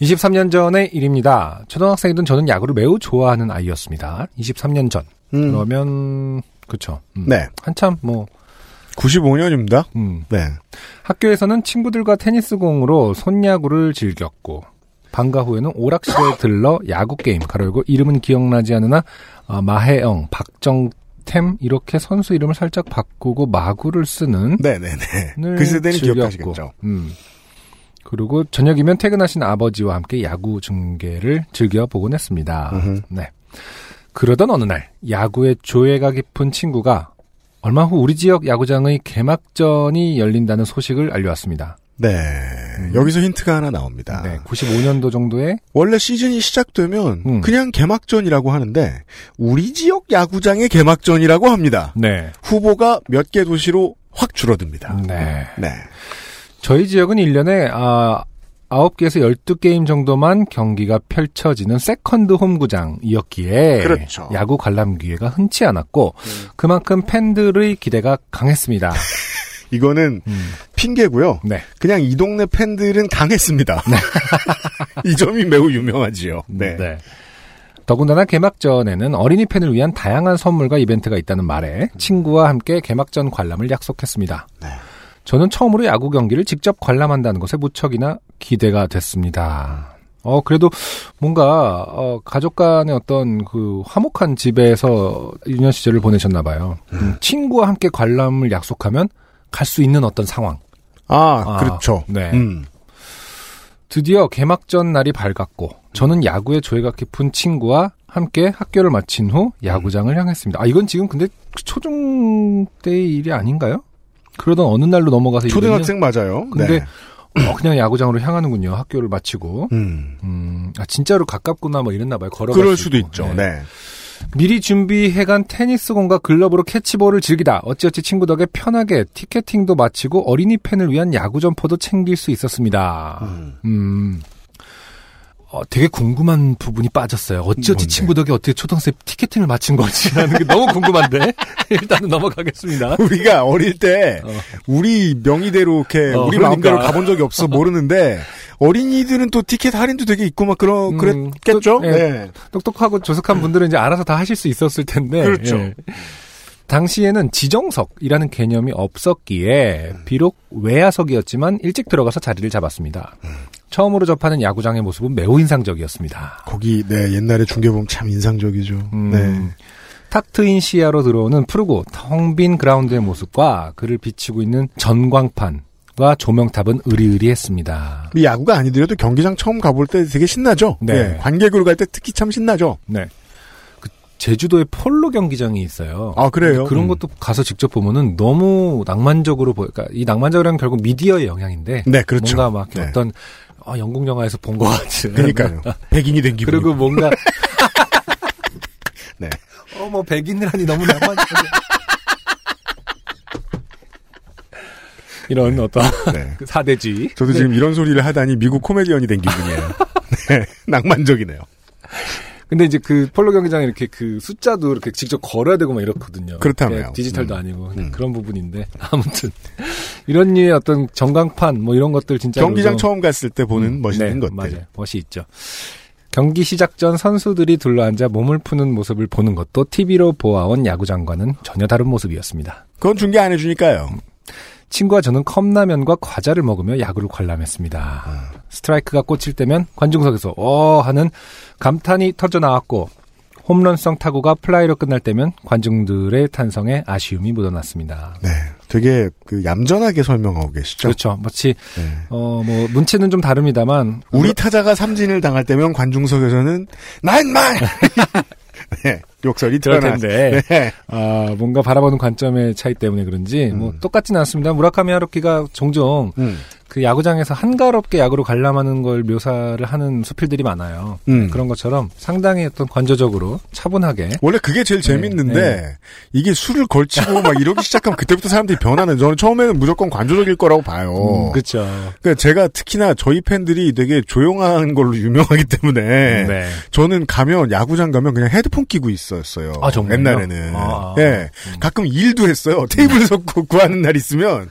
이십삼 년 전의 일입니다. 초등학생이던 저는 야구를 매우 좋아하는 아이였습니다. 이십삼 년 전. 음. 그러면 그렇죠. 음. 네. 한참 뭐. 구십오 년입니다. 음. 네. 학교에서는 친구들과 테니스공으로 손야구를 즐겼고 방과 후에는 오락실에 들러 야구 게임 가로열고 이름은 기억나지 않으나 어, 마해영, 박정템 이렇게 선수 이름을 살짝 바꾸고 마구를 쓰는 네네네. 그 시대는 기억하시겠죠. 음. 그리고 저녁이면 퇴근하신 아버지와 함께 야구 중계를 즐겨 보곤 했습니다. 으흠. 네. 그러던 어느 날 야구에 조예가 깊은 친구가 얼마 후 우리 지역 야구장의 개막전이 열린다는 소식을 알려왔습니다. 네. 음. 여기서 힌트가 하나 나옵니다. 네. 구십오 년도 정도에. 원래 시즌이 시작되면 음. 그냥 개막전이라고 하는데 우리 지역 야구장의 개막전이라고 합니다. 네. 후보가 몇 개 도시로 확 줄어듭니다. 네. 네. 저희 지역은 일 년에 아, 아홉 개에서 열두 게임 정도만 경기가 펼쳐지는 세컨드 홈구장이었기에 그렇죠. 야구 관람 기회가 흔치 않았고 음. 그만큼 팬들의 기대가 강했습니다. 이거는 음. 핑계고요. 네. 그냥 이 동네 팬들은 강했습니다. 네. 이 점이 매우 유명하지요. 네. 네. 더군다나 개막전에는 어린이 팬을 위한 다양한 선물과 이벤트가 있다는 말에 친구와 함께 개막전 관람을 약속했습니다. 네. 저는 처음으로 야구 경기를 직접 관람한다는 것에 무척이나 기대가 됐습니다. 어, 그래도 뭔가, 어, 가족 간의 어떤 그 화목한 집에서 유년 시절을 보내셨나봐요. 음. 친구와 함께 관람을 약속하면 갈 수 있는 어떤 상황. 아, 아 그렇죠. 네. 음. 드디어 개막전 날이 밝았고, 저는 야구에 조예가 깊은 친구와 함께 학교를 마친 후 야구장을 음. 향했습니다. 아, 이건 지금 근데 초중 때의 일이 아닌가요? 그러던 어느 날로 넘어가서 초등학생 이거든요. 맞아요. 근데 네. 어, 그냥 야구장으로 향하는군요. 학교를 마치고 음. 음, 아, 진짜로 가깝구나 뭐 이랬나 봐요. 걸어갈 그럴 수도 있고. 있죠. 네. 네. 미리 준비해간 테니스공과 글러브로 캐치볼을 즐기다 어찌어찌 친구 덕에 편하게 티켓팅도 마치고 어린이 팬을 위한 야구 점퍼도 챙길 수 있었습니다. 음. 음. 어, 되게 궁금한 부분이 빠졌어요. 어찌어찌 뭔데? 친구 덕에 어떻게 초등학생 티켓팅을 마친 거지? 라는 게 너무 궁금한데 일단은 넘어가겠습니다. 우리가 어릴 때 어. 우리 명의대로 이렇게 어, 우리 그러니까. 마음대로 가본 적이 없어 모르는데 어린이들은 또 티켓 할인도 되게 있고 막 그런 음, 그랬겠죠? 또, 예. 네. 똑똑하고 조숙한 분들은 이제 알아서 다 하실 수 있었을 텐데 그렇죠. 예. 당시에는 지정석이라는 개념이 없었기에 비록 외야석이었지만 일찍 들어가서 자리를 잡았습니다. 음. 처음으로 접하는 야구장의 모습은 매우 인상적이었습니다. 거기 네 옛날에 중계 보면 참 인상적이죠. 음, 네. 탁 트인 시야로 들어오는 푸르고 텅 빈 그라운드의 모습과 그를 비치고 있는 전광판과 조명탑은 의리의리했습니다. 이 야구가 아니더라도 경기장 처음 가볼 때 되게 신나죠. 네, 네. 관객으로 갈 때 특히 참 신나죠. 네. 제주도에 폴로 경기장이 있어요. 아, 그래요? 그런 것도 음. 가서 직접 보면은 너무 낭만적으로 보여. 그러니까 이 낭만적이라는 결국 미디어의 영향인데. 네, 그렇죠. 뭔가 막 네. 어떤, 어, 영국 영화에서 본 것 같은. 그러니까요. 백인이 된 기분. 그리고 뭔가. 네. 어, 뭐, 백인이라니 너무 낭만적이야. 이런 네. 어떤 네. 사대지. 저도 네. 지금 이런 소리를 하다니 미국 코미디언이 된 기분이에요. 네. 낭만적이네요. 근데 이제 그 폴로 경기장에 이렇게 그 숫자도 이렇게 직접 걸어야 되고 막 이렇거든요. 그렇다면 디지털도 음. 아니고 음. 그런 부분인데 아무튼 이런 류의 어떤 전광판 뭐 이런 것들 진짜 경기장 처음 갔을 때 보는 음. 멋있는 네, 것들 맞아요. 멋이 있죠. 경기 시작 전 선수들이 둘러앉아 몸을 푸는 모습을 보는 것도 티비로 보아온 야구장과는 전혀 다른 모습이었습니다. 그건 중계 안 해주니까요. 음. 친구와 저는 컵라면과 과자를 먹으며 야구를 관람했습니다. 음. 스트라이크가 꽂힐 때면 관중석에서 어 하는 감탄이 터져나왔고 홈런성 타구가 플라이로 끝날 때면 관중들의 탄성에 아쉬움이 묻어났습니다. 네, 되게 그 얌전하게 설명하고 계시죠? 그렇죠. 마치 네. 어, 뭐 문체는 좀 다릅니다만 우리 타자가 삼진을 당할 때면 관중석에서는 나인마이! 네. 욕설이 드러났는데 네. 아, 뭔가 바라보는 관점의 차이 때문에 그런지 음. 뭐 똑같진 않습니다. 무라카미 하루키가 종종 음. 그 야구장에서 한가롭게 야구로 관람하는 걸 묘사를 하는 수필들이 많아요. 음. 그런 것처럼 상당히 어떤 관조적으로 차분하게 원래 그게 제일 재밌는데 네. 네. 이게 술을 걸치고 막 이러기 시작하면 그때부터 사람들이 변하는. 저는 처음에는 무조건 관조적일 거라고 봐요. 음, 그렇죠. 그러니까 제가 특히나 저희 팬들이 되게 조용한 걸로 유명하기 때문에 네. 저는 가면 야구장 가면 그냥 헤드폰 끼고 있었어요. 아, 정말요? 옛날에는 아. 네. 음. 가끔 일도 했어요. 테이블 섞고 구하는 날 있으면.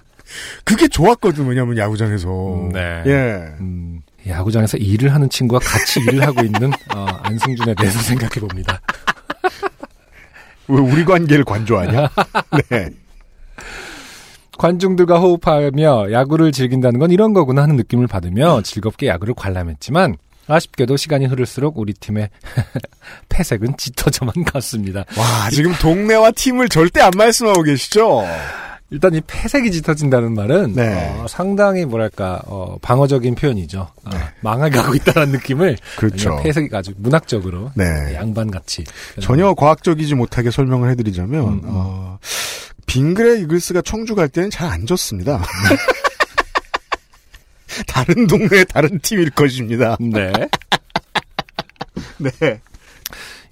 그게 좋았거든. 왜냐면 야구장에서 네. 예. 음, 야구장에서 일을 하는 친구와 같이 일을 하고 있는 어, 안승준에 대해서 생각해 봅니다. 왜 우리 관계를 관조하냐? 네. 관중들과 호흡하며 야구를 즐긴다는 건 이런 거구나 하는 느낌을 받으며 즐겁게 야구를 관람했지만 아쉽게도 시간이 흐를수록 우리 팀의 패색은 짙어져만 갔습니다. 와, 지금 동네와 팀을 절대 안 말씀하고 계시죠? 일단 이 패색이 짙어진다는 말은 네. 어, 상당히 뭐랄까 어, 방어적인 표현이죠. 어, 네. 망해가고 있다는 느낌을 그렇죠. 패색이 아주 문학적으로 네. 양반같이 전혀 과학적이지 못하게 설명을 해드리자면 음, 음. 어, 빙그레 이글스가 청주 갈 때는 잘 안 졌습니다. 다른 동네의 다른 팀일 것입니다. 네. 네.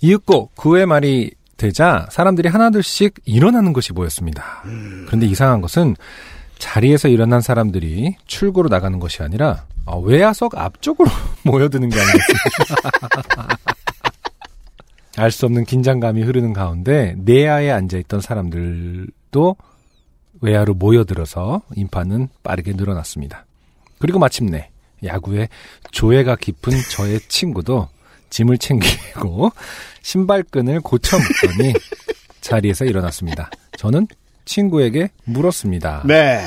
이윽고 그의 말이 되자 사람들이 하나둘씩 일어나는 것이 보였습니다. 음. 그런데 이상한 것은 자리에서 일어난 사람들이 출구로 나가는 것이 아니라 외야석 앞쪽으로 모여드는 게 아니겠습니까? 알 수 없는 긴장감이 흐르는 가운데 내야에 앉아있던 사람들도 외야로 모여들어서 인파는 빠르게 늘어났습니다. 그리고 마침내 야구에 조예가 깊은 저의 친구도 짐을 챙기고 신발끈을 고쳐묶더니 자리에서 일어났습니다. 저는 친구에게 물었습니다. 네.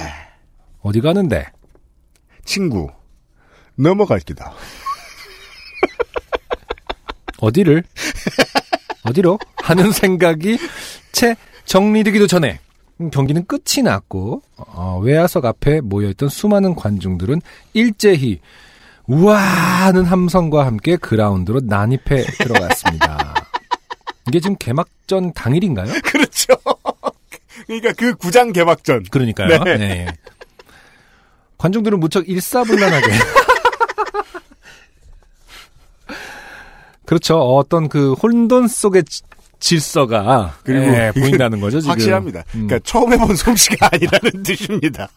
어디 가는데? 친구, 넘어갈 기다. 어디를? 어디로? 하는 생각이 채 정리되기도 전에 경기는 끝이 났고 어, 외야석 앞에 모여있던 수많은 관중들은 일제히 우와 하는 함성과 함께 그라운드로 난입해 들어갔습니다. 이게 지금 개막전 당일인가요? 그렇죠. 그러니까 그 구장 개막전. 그러니까요. 네. 네. 관중들은 무척 일사불란하게. 그렇죠. 어떤 그 혼돈 속의 질서가 그리고 네, 보인다는 거죠. 지금. 확실합니다. 그러니까 음. 처음 해본 솜씨가 아니라는 뜻입니다.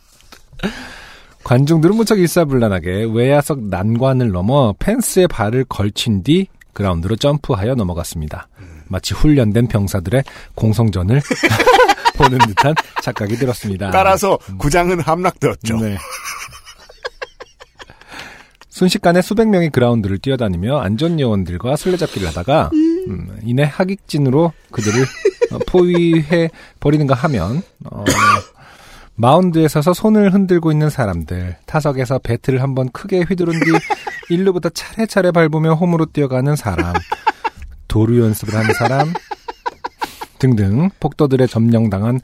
관중들은 무척 일사불란하게 외야석 난관을 넘어 펜스에 발을 걸친 뒤 그라운드로 점프하여 넘어갔습니다. 마치 훈련된 병사들의 공성전을 보는 듯한 착각이 들었습니다. 따라서 구장은 함락되었죠. 네. 순식간에 수백 명이 그라운드를 뛰어다니며 안전요원들과 술래잡기를 하다가 음, 이내 하객진으로 그들을 포위해 버리는가 하면 어, 마운드에 서서 손을 흔들고 있는 사람들, 타석에서 배트를 한번 크게 휘두른 뒤 일루부터 차례차례 밟으며 홈으로 뛰어가는 사람, 도루 연습을 하는 사람 등등 폭도들의 점령당한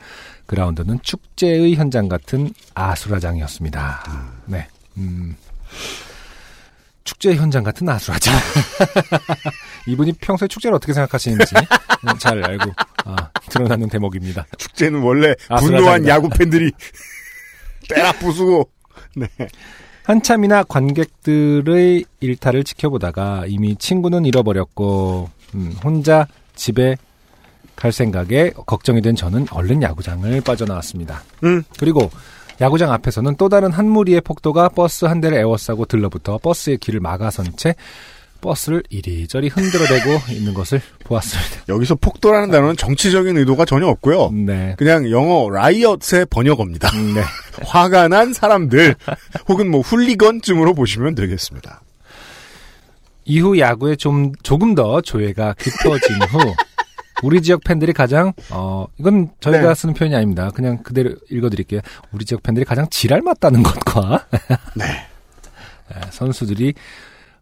그라운드는 축제의 현장 같은 아수라장이었습니다. 네, 음, 축제의 현장 같은 아수라장. 이분이 평소에 축제를 어떻게 생각하시는지 잘 알고 아, 드러나는 대목입니다. 축제는 원래 분노한 야구팬들이 때라 부수고 네. 한참이나 관객들의 일탈을 지켜보다가 이미 친구는 잃어버렸고 음, 혼자 집에 갈 생각에 걱정이 된 저는 얼른 야구장을 빠져나왔습니다. 음. 그리고 야구장 앞에서는 또 다른 한 무리의 폭도가 버스 한 대를 에워싸고 들러붙어 버스의 길을 막아선 채 버스를 이리저리 흔들어대고 있는 것을 보았습니다. 여기서 폭도라는 단어는 정치적인 의도가 전혀 없고요. 네. 그냥 영어 라이엇의 번역어입니다. 네. 화가 난 사람들 혹은 뭐 훌리건쯤으로 보시면 되겠습니다. 이후 야구에 좀 조금 더 조예가 깊어진 후 우리 지역 팬들이 가장 어 이건 저희가 네. 쓰는 표현이 아닙니다. 그냥 그대로 읽어드릴게요. 우리 지역 팬들이 가장 지랄 맞다는 것과 네. 선수들이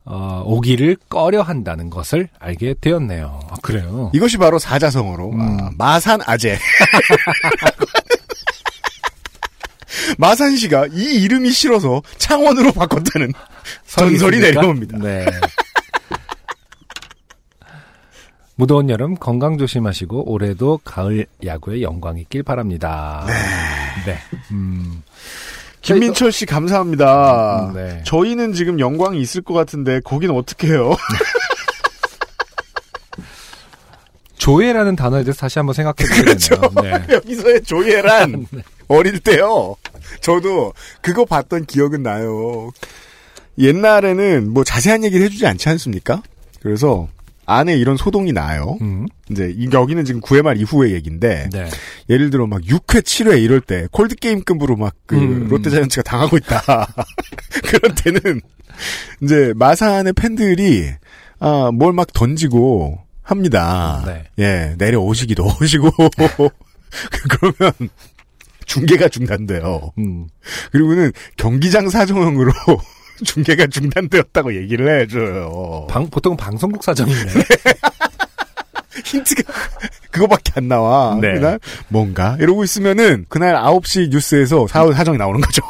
어, 오기를 꺼려한다는 것을 알게 되었네요. 아, 그래요. 이것이 바로 사자성어로 음. 아, 마산아재. 마산시가 이 이름이 싫어서 창원으로 바꿨다는 전설이 있습니까? 내려옵니다. 네. 무더운 여름 건강 조심하시고 올해도 가을 야구의 영광이 있길 바랍니다. 네. 네. 음. 김민철 씨 감사합니다. 네. 저희는 지금 영광이 있을 것 같은데 거긴 어떻게 해요? 조예라는 단어에 대해서 다시 한번 생각해보게 되네요. 그렇죠. 네. 여기서의 조예란 네. 어릴 때요. 저도 그거 봤던 기억은 나요. 옛날에는 뭐 자세한 얘기를 해주지 않지 않습니까? 그래서 안에 이런 소동이 나요. 음. 이제 여기는 지금 구회 말 이후의 얘기인데 네. 예를 들어 막 육회, 칠회 이럴 때 콜드게임급으로 막 그 음. 롯데자이언츠가 당하고 있다. 그럴 때는 이제 마산의 팬들이 아, 뭘 막 던지고 합니다. 네. 예, 내려오시기도 오시고 그러면 중계가 중단돼요. 음. 그리고는 경기장 사정으로 중계가 중단되었다고 얘기를 해줘요. 방, 보통 방송국 사정이네. 네. 힌트가 그거밖에 안 나와. 네. 그날 뭔가 이러고 있으면은 그날 아홉 시 뉴스에서 사후 사정이 나오는 거죠.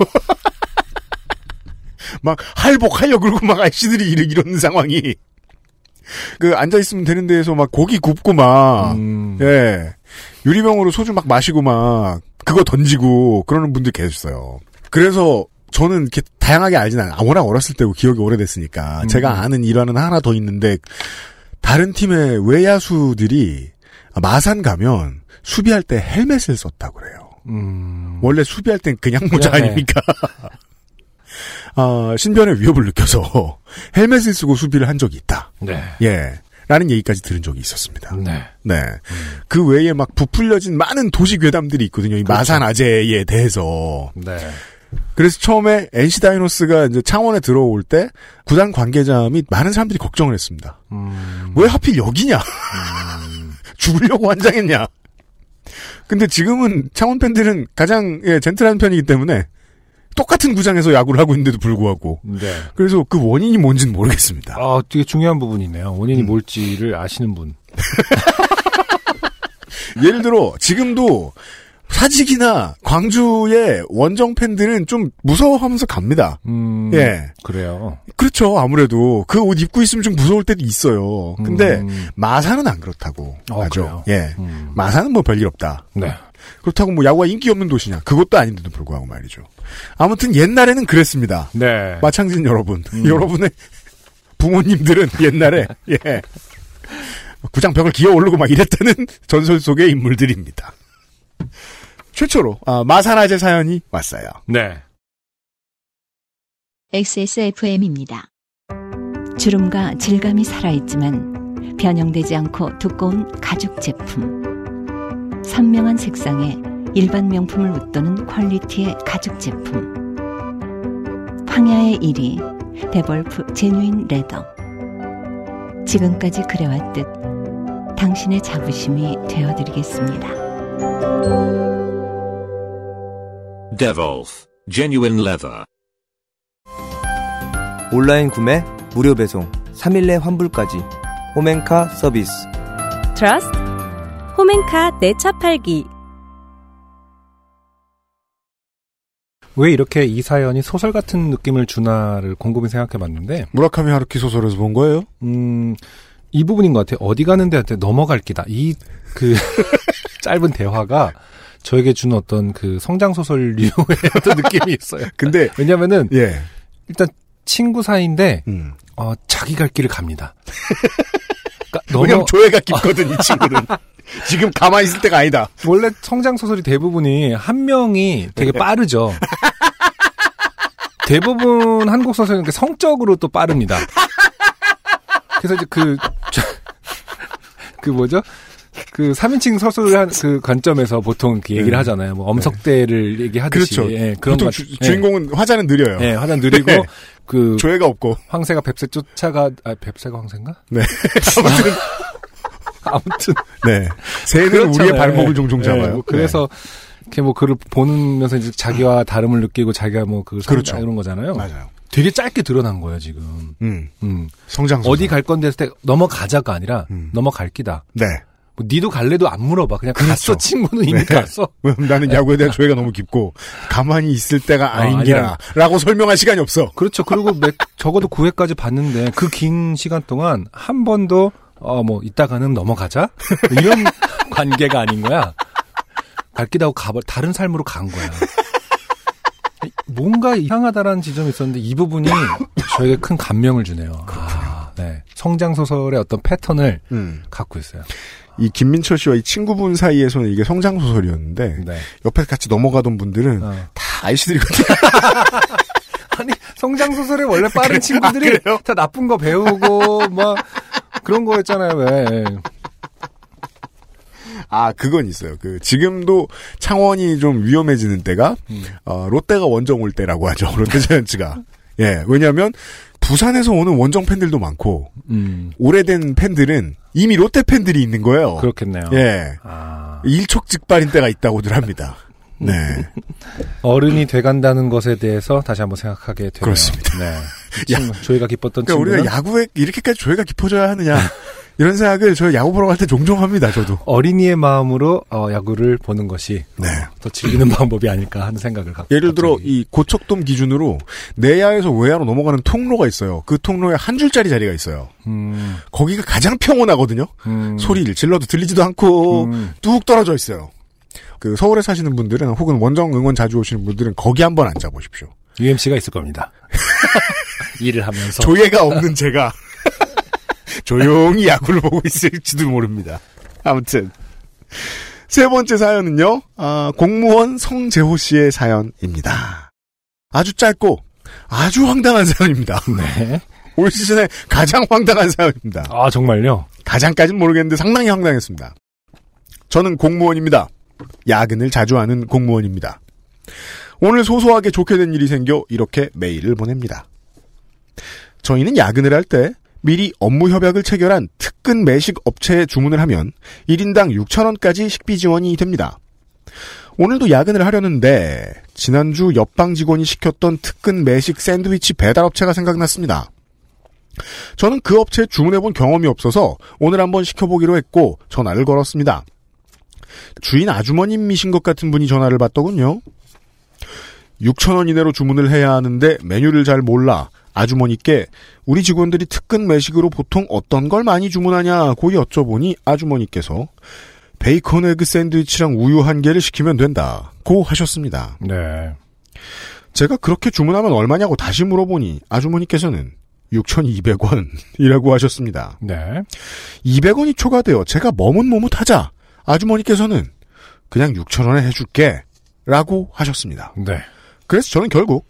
막 할복하려고 그러고 막 아저씨들이 이러는 상황이. 그 앉아 있으면 되는 데에서 막 고기 굽고 막 음. 예. 유리병으로 소주 막 마시고 막 그거 던지고 그러는 분들 계셨어요. 그래서 저는 이렇게 다양하게 알진 않아요. 워낙 어렸을 때고 기억이 오래됐으니까. 음. 제가 아는 일화는 하나 더 있는데 다른 팀의 외야수들이 마산 가면 수비할 때 헬멧을 썼다고 그래요. 음. 원래 수비할 땐 그냥 모자 그래. 아닙니까? 아, 신변의 위협을 느껴서 헬멧을 쓰고 수비를 한 적이 있다. 네. 예. 라는 얘기까지 들은 적이 있었습니다. 네. 네. 음. 그 외에 막 부풀려진 많은 도시 괴담들이 있거든요. 이 그렇죠. 마산 아재에 대해서. 네. 그래서 처음에 엔씨 다이노스가 이제 창원에 들어올 때 구단 관계자 및 많은 사람들이 걱정을 했습니다. 음. 왜 하필 여기냐? 음. 죽으려고 환장했냐? 근데 지금은 창원 팬들은 가장 예, 젠틀한 편이기 때문에 똑같은 구장에서 야구를 하고 있는데도 불구하고. 네. 그래서 그 원인이 뭔지는 모르겠습니다. 아, 되게 중요한 부분이네요. 원인이 음. 뭘지를 아시는 분. 예를 들어 지금도 사직이나 광주의 원정 팬들은 좀 무서워하면서 갑니다. 음, 예, 그래요. 그렇죠. 아무래도 그 옷 입고 있으면 좀 무서울 때도 있어요. 근데 음. 마산은 안 그렇다고. 어, 그렇죠. 예, 음. 마산은 뭐 별일 없다. 네. 그렇다고 뭐 야구가 인기 없는 도시냐? 그것도 아닌데도 불구하고 말이죠. 아무튼 옛날에는 그랬습니다. 네. 마찬가지인 여러분, 음. 여러분의 부모님들은 옛날에 예 구장벽을 기어 오르고 막 이랬다는 전설 속의 인물들입니다. 최초로 아, 마산아재 사연이 왔어요. 네. 엑스에스에프엠입니다. 주름과 질감이 살아있지만 변형되지 않고 두꺼운 가죽 제품. 선명한 색상에 일반 명품을 웃도는 퀄리티의 가죽 제품. 황야의 일 위 데볼프 제뉴인 레더. 지금까지 그래왔듯 당신의 자부심이 되어드리겠습니다. 데볼프 Genuine Leather. 온라인 구매, 무료 배송, 삼일 내 환불까지 홈앤카 서비스. Trust 홈앤카 내 차 팔기. 왜 이렇게 이 사연이 소설 같은 느낌을 주나를 곰곰이 생각해봤는데 무라카미 하루키 소설에서 본 거예요? 음, 이 부분인 것 같아요. 어디 가는 데한테 넘어갈 기다. 이 그 짧은 대화가 저에게 준 어떤 그 성장소설류의 어떤 느낌이 있어요. 근데. 왜냐면은. 예. 일단 친구 사이인데, 음. 어, 자기 갈 길을 갑니다. 그러니까 너무. 왜냐면 조회가 깊거든, 이 친구는. 지금 가만히 있을 때가 아니다. 원래 성장소설이 대부분이 한 명이 되게 빠르죠. 대부분 한국 소설은 성적으로 또 빠릅니다. 그래서 이제 그, 그 뭐죠? 그 삼인칭 서술을 한 그 관점에서 보통 그 얘기를 네. 하잖아요. 뭐 엄석대를 네. 얘기하듯이. 그렇죠. 예, 그런 보통 주, 주인공은 예. 화자는 느려요. 예, 화자는 느리고 네. 그 조회가 없고 황새가 뱁새 쫓아가 아 뱁새가 황새인가? 네. 아무튼 아무튼 네. 새는 그렇잖아요. 우리의 발목을 종종 잡아요. 네. 뭐 그래서 네. 이렇게 뭐 그를 보면서 이제 자기와 다름을 느끼고 자기가 뭐 그 그렇죠. 이런 거잖아요. 맞아요. 되게 짧게 드러난 거예요, 지금. 음. 음. 성장 어디 갈 건데 했을 때 넘어가자가 아니라 음. 넘어갈 기다. 네. 니도 갈래도 안 물어봐. 그냥 그렇죠. 갔어. 친구는 이미 네. 갔어. 나는 야구에 대한 조회가 너무 깊고 가만히 있을 때가 아, 아닌기라 라고 설명할 시간이 없어. 그렇죠. 그리고 적어도 구회까지 봤는데 그 긴 시간 동안 한 번도 어, 뭐 이따가는 넘어가자 이런 관계가 아닌 거야. 갈기다고 가버 다른 삶으로 간 거야. 뭔가 이상하다라는 지점이 있었는데 이 부분이 저에게 큰 감명을 주네요. 아, 네. 성장 소설의 어떤 패턴을 음. 갖고 있어요. 이 김민철 씨와 이 친구분 사이에서는 이게 성장 소설이었는데 네. 옆에 같이 넘어가던 분들은 어. 다 아이씨들이거든요. 아니 성장 소설에 원래 빠른 친구들이 아, 다 나쁜 거 배우고 막 그런 거였잖아요. 왜? 아, 그건 있어요. 그, 지금도 창원이 좀 위험해지는 때가, 음. 어, 롯데가 원정 올 때라고 하죠. 롯데 자이언츠가. 예, 왜냐면, 부산에서 오는 원정 팬들도 많고, 음. 오래된 팬들은 이미 롯데 팬들이 있는 거예요. 그렇겠네요. 예. 아. 일촉즉발인 때가 있다고들 합니다. 네. 어른이 돼간다는 것에 대해서 다시 한번 생각하게 되네요. 그렇습니다. 네. 야, 조회가 깊었던 그러니까 친구는? 우리가 야구에 이렇게까지 조회가 깊어져야 하느냐. 이런 생각을 저 야구 보러 갈 때 종종 합니다. 저도 어린이의 마음으로 어, 야구를 보는 것이 네. 어, 더 즐기는 방법이 아닐까 하는 생각을 갖고 예를 들어 갑자기. 이 고척돔 기준으로 내야에서 외야로 넘어가는 통로가 있어요. 그 통로에 한 줄짜리 자리가 있어요. 음. 거기가 가장 평온하거든요. 음. 소리를 질러도 들리지도 않고 음. 뚝 떨어져 있어요. 그 서울에 사시는 분들은 혹은 원정 응원 자주 오시는 분들은 거기 한번 앉아 보십시오. 유엠씨가 있을 겁니다. 일을 하면서 조예가 없는 제가. 조용히 야구를 보고 있을지도 모릅니다. 아무튼 세 번째 사연은요. 아, 공무원 성재호 씨의 사연입니다. 아주 짧고 아주 황당한 사연입니다. 네. 올 시즌에 가장 황당한 사연입니다. 아 정말요? 가장까지는 모르겠는데 상당히 황당했습니다. 저는 공무원입니다. 야근을 자주 하는 공무원입니다. 오늘 소소하게 좋게 된 일이 생겨 이렇게 메일을 보냅니다. 저희는 야근을 할 때 미리 업무 협약을 체결한 특근 매식 업체에 주문을 하면 일 인당 육천 원까지 식비 지원이 됩니다. 오늘도 야근을 하려는데 지난주 옆방 직원이 시켰던 특근 매식 샌드위치 배달 업체가 생각났습니다. 저는 그 업체에 주문해본 경험이 없어서 오늘 한번 시켜보기로 했고 전화를 걸었습니다. 주인 아주머님이신 것 같은 분이 전화를 받더군요. 육천 원 이내로 주문을 해야 하는데 메뉴를 잘 몰라 아주머니께 우리 직원들이 특근 매식으로 보통 어떤 걸 많이 주문하냐고 여쭤보니 아주머니께서 베이컨 에그 샌드위치랑 우유 한 개를 시키면 된다고 하셨습니다. 네. 제가 그렇게 주문하면 얼마냐고 다시 물어보니 아주머니께서는 육천이백 원이라고 하셨습니다. 네. 이백 원이 초과되어 제가 머뭇머뭇하자 아주머니께서는 그냥 육천 원에 해줄게 라고 하셨습니다. 네. 그래서 저는 결국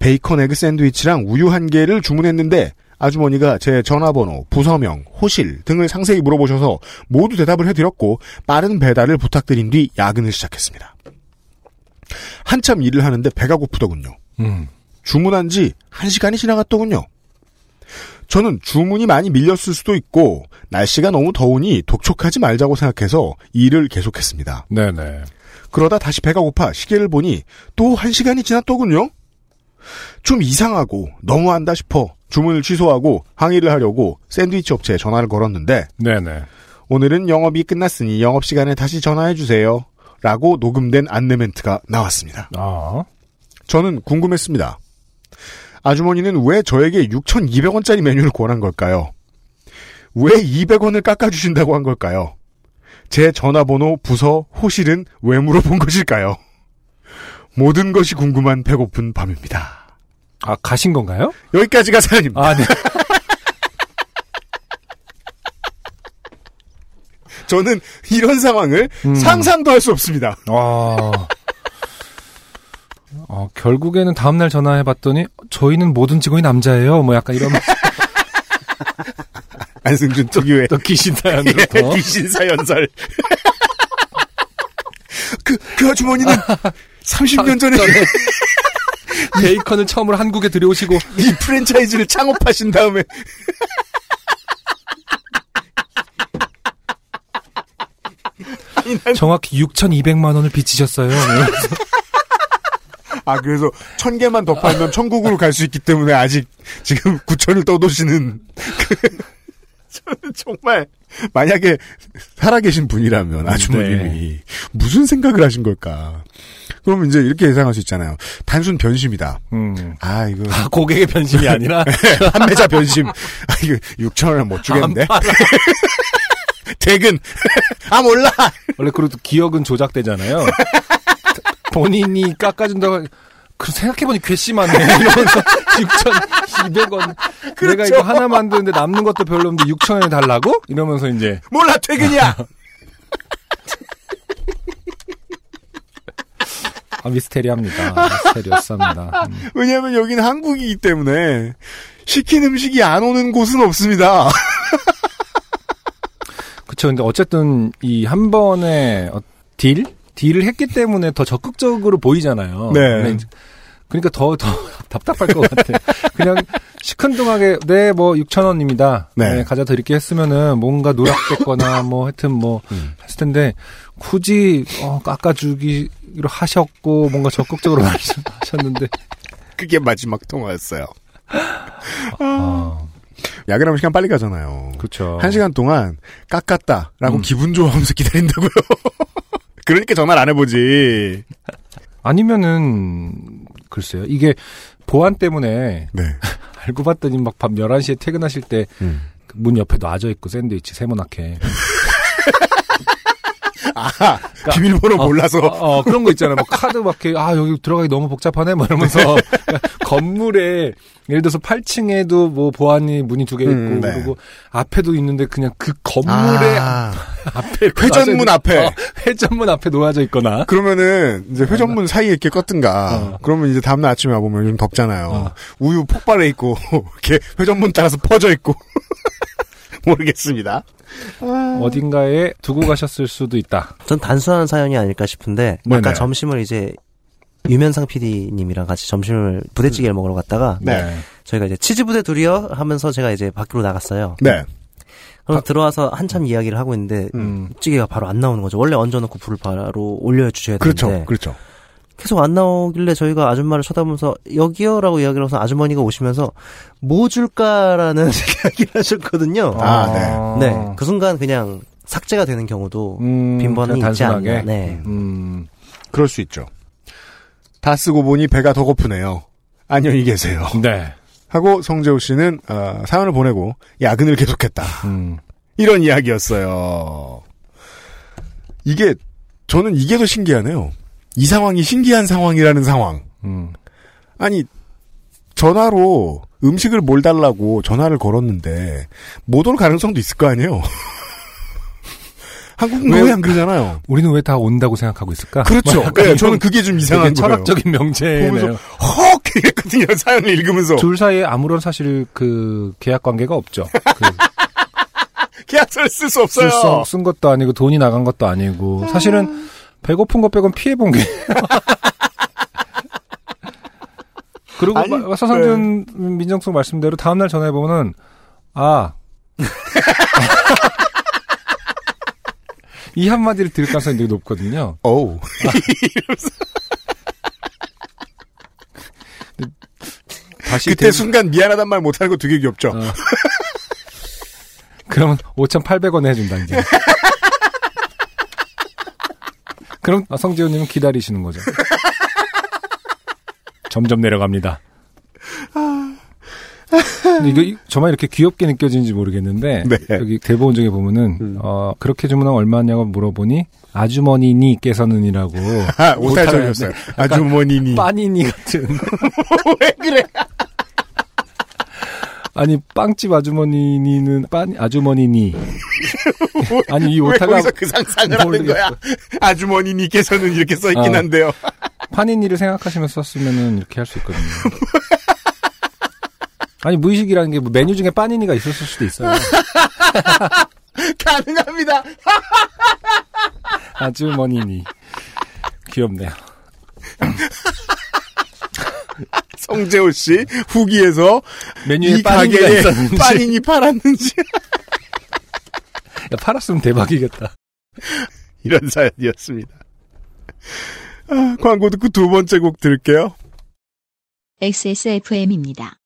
베이컨 에그 샌드위치랑 우유 한 개를 주문했는데 아주머니가 제 전화번호, 부서명, 호실 등을 상세히 물어보셔서 모두 대답을 해드렸고 빠른 배달을 부탁드린 뒤 야근을 시작했습니다. 한참 일을 하는데 배가 고프더군요. 음. 주문한 지 한 시간이 지나갔더군요. 저는 주문이 많이 밀렸을 수도 있고 날씨가 너무 더우니 독촉하지 말자고 생각해서 일을 계속했습니다. 네네. 그러다 다시 배가 고파 시계를 보니 또 한 시간이 지났더군요. 좀 이상하고 너무한다 싶어 주문을 취소하고 항의를 하려고 샌드위치 업체에 전화를 걸었는데 네네. 오늘은 영업이 끝났으니 영업시간에 다시 전화해주세요 라고 녹음된 안내 멘트가 나왔습니다. 아. 저는 궁금했습니다. 아주머니는 왜 저에게 육천이백 원짜리 메뉴를 권한 걸까요? 왜 이백 원을 깎아주신다고 한 걸까요? 제 전화번호, 부서, 호실은 왜 물어본 것일까요? 모든 것이 궁금한 배고픈 밤입니다. 아, 가신 건가요? 여기까지가 사연입니다. 아, 네. 저는 이런 상황을 음. 상상도 할 수 없습니다. 와. 어, 결국에는 다음날 전화해봤더니, 저희는 모든 직원이 남자예요. 뭐 약간 이런. 안승준 특유의 또 귀신 사연으로 예, 더 귀신 사연설. 그, 그 아주머니는 아, 삼십 년 전에, 전에 베이컨을 처음으로 한국에 들여오시고 이 프랜차이즈를 창업하신 다음에 아니, 난... 정확히 육천이백만 원을 빚지셨어요. 아, 그래서, 천 개만 더 팔면 천국으로 갈 수 있기 때문에 아직, 지금 구천을 떠도시는, 그, 저는 정말 만약에 살아계신 분이라면 아주머님이 네. 무슨 생각을 하신 걸까? 그러면 이제 이렇게 예상할 수 있잖아요. 단순 변심이다. 음. 아 이거 아, 고객의 변심이 아니라 판매자 변심. 아 이거 육천 원을 못 주겠는데. 퇴근. 아 몰라. 원래 그래도 기억은 조작되잖아요. 본인이 깎아준다고. 그 생각해보니 괘씸하네. 이러면서 육천이백 원. 그렇죠. 내가 이거 하나 만드는데 남는 것도 별로 없는데 육천 원에 달라고? 이러면서 이제. 몰라, 퇴근이야! 아, 미스테리합니다. 미스테리였습니다. 음. 왜냐면 여긴 한국이기 때문에 시킨 음식이 안 오는 곳은 없습니다. 그쵸. 근데 어쨌든 이 한 번에 딜? 딜을 했기 때문에 더 적극적으로 보이잖아요. 네. 그러니까 더, 더 답답할 것 같아요. 그냥 시큰둥하게, 네, 뭐, 육천 원입니다. 네. 네 가져 드릴게 했으면은 뭔가 노력했거나 뭐, 하여튼 뭐, 음. 했을 텐데, 굳이, 어, 깎아주기로 하셨고, 뭔가 적극적으로 하셨는데. 그게 마지막 통화였어요. 아. 야근하면 시간 빨리 가잖아요. 그렇죠. 한 시간 동안 깎았다라고 음. 기분 좋아하면서 기다린다고요. 그러니까 전화를 안 해보지. 아니면은 글쎄요. 이게 보안 때문에 네. 알고 봤더니 막 밤 열한 시에 퇴근하실 때 문 음. 옆에 놔져있고 샌드위치 세모나게. 아, 그러니까, 비밀번호 어, 몰라서. 어, 어, 그런 거 있잖아요. 막 카드 막 이렇게, 아, 여기 들어가기 너무 복잡하네? 막 이러면서. 네. 그러니까 건물에, 예를 들어서 팔 층에도 뭐 보안이 문이 두 개 있고, 음, 네. 그리고 앞에도 있는데 그냥 그 건물에, 아, 앞에. 회전문 앞에. 어, 회전문 앞에 놓아져 있거나. 그러면은, 이제 회전문 아, 사이에 이렇게 껐든가. 어. 그러면 이제 다음날 아침에 와보면 좀 덥잖아요. 어. 우유 폭발해 있고, 이렇게 회전문 따라서 퍼져 있고. 모르겠습니다. 어딘가에 두고 가셨을 수도 있다. 전 단순한 사연이 아닐까 싶은데 네네. 아까 점심을 이제 유면상 피디님이랑 같이 점심을 부대찌개를 먹으러 갔다가 네. 저희가 이제 치즈 부대 둘이요 하면서 제가 이제 밖으로 나갔어요. 네. 그래서 들어와서 한참 이야기를 하고 있는데 음. 찌개가 바로 안 나오는 거죠. 원래 얹어놓고 불을 바로 올려주셔야 그렇죠, 되는데 그렇죠. 계속 안 나오길래 저희가 아줌마를 쳐다보면서 여기요 라고 이야기를 해서 아주머니가 오시면서 뭐 줄까라는 이야기를 하셨거든요. 아, 네. 네. 그 순간 그냥 삭제가 되는 경우도 음, 빈번히 있지 않나. 네. 음, 그럴 수 있죠. 다 쓰고 보니 배가 더 고프네요. 안녕히 계세요. 네. 하고 성재우 씨는 어, 사연을 보내고 야근을 계속했다. 음. 이런 이야기였어요. 이게 저는 이게 더 신기하네요. 이 상황이 신기한 상황이라는 상황. 음. 아니 전화로 음식을 뭘 달라고 전화를 걸었는데 못 올 가능성도 있을 거 아니에요. 한국은 왜 안 그러잖아요. 우리는 왜 다 온다고 생각하고 있을까? 그렇죠. 네, 저는 그게 좀 이상한 거예요. 철학적인 명제네요. 헉! 이랬거든요. 사연을 읽으면서. 둘 사이에 아무런 사실 그 계약 관계가 없죠. 그 계약서를 쓸 수 없어요. 쓸 수, 쓴 것도 아니고 돈이 나간 것도 아니고 음. 사실은 배고픈 것 빼곤 피해본 게. 그리고 아니, 서상준 네. 민정숙 말씀대로 다음날 전화해보면은, 아. 이 한마디를 들을 가능성이 되게 높거든요. 오우. 아. 다시 그때 되게... 순간 미안하단 말 못하는 거 되게 귀엽죠. 어. 그러면 오천팔백 원에 해준다, 이제. 그럼 성재훈님은 기다리시는 거죠. 점점 내려갑니다. 근데 이거 저만 이렇게 귀엽게 느껴지는지 모르겠는데 네. 여기 대본 중에 보면은 음. 어, 그렇게 주문하면 얼마냐고 물어보니 아주머니니께서는이라고 아, 오타적이었어요. 아주머니니 빠니니 같은. 왜 그래? 아니 빵집 아주머니니는 빤 아주머니니 아니 이 오타가 그 상상을 하는 거야. 아주머니니께서는 이렇게 써 있긴 아, 한데요. 파니니를 생각하시면서 썼으면은 이렇게 할 수 있거든요. 아니 무의식이라는 게 뭐 메뉴 중에 파니니가 있었을 수도 있어요. 가능합니다. 아주머니니 귀엽네요. 성재호 씨 후기에서 메뉴에 이 가게에 빠니니 팔았는지 야, 팔았으면 대박이겠다. 이런 사연이었습니다. 아, 광고 듣고 두 번째 곡 들을게요. 엑스에스에프엠입니다.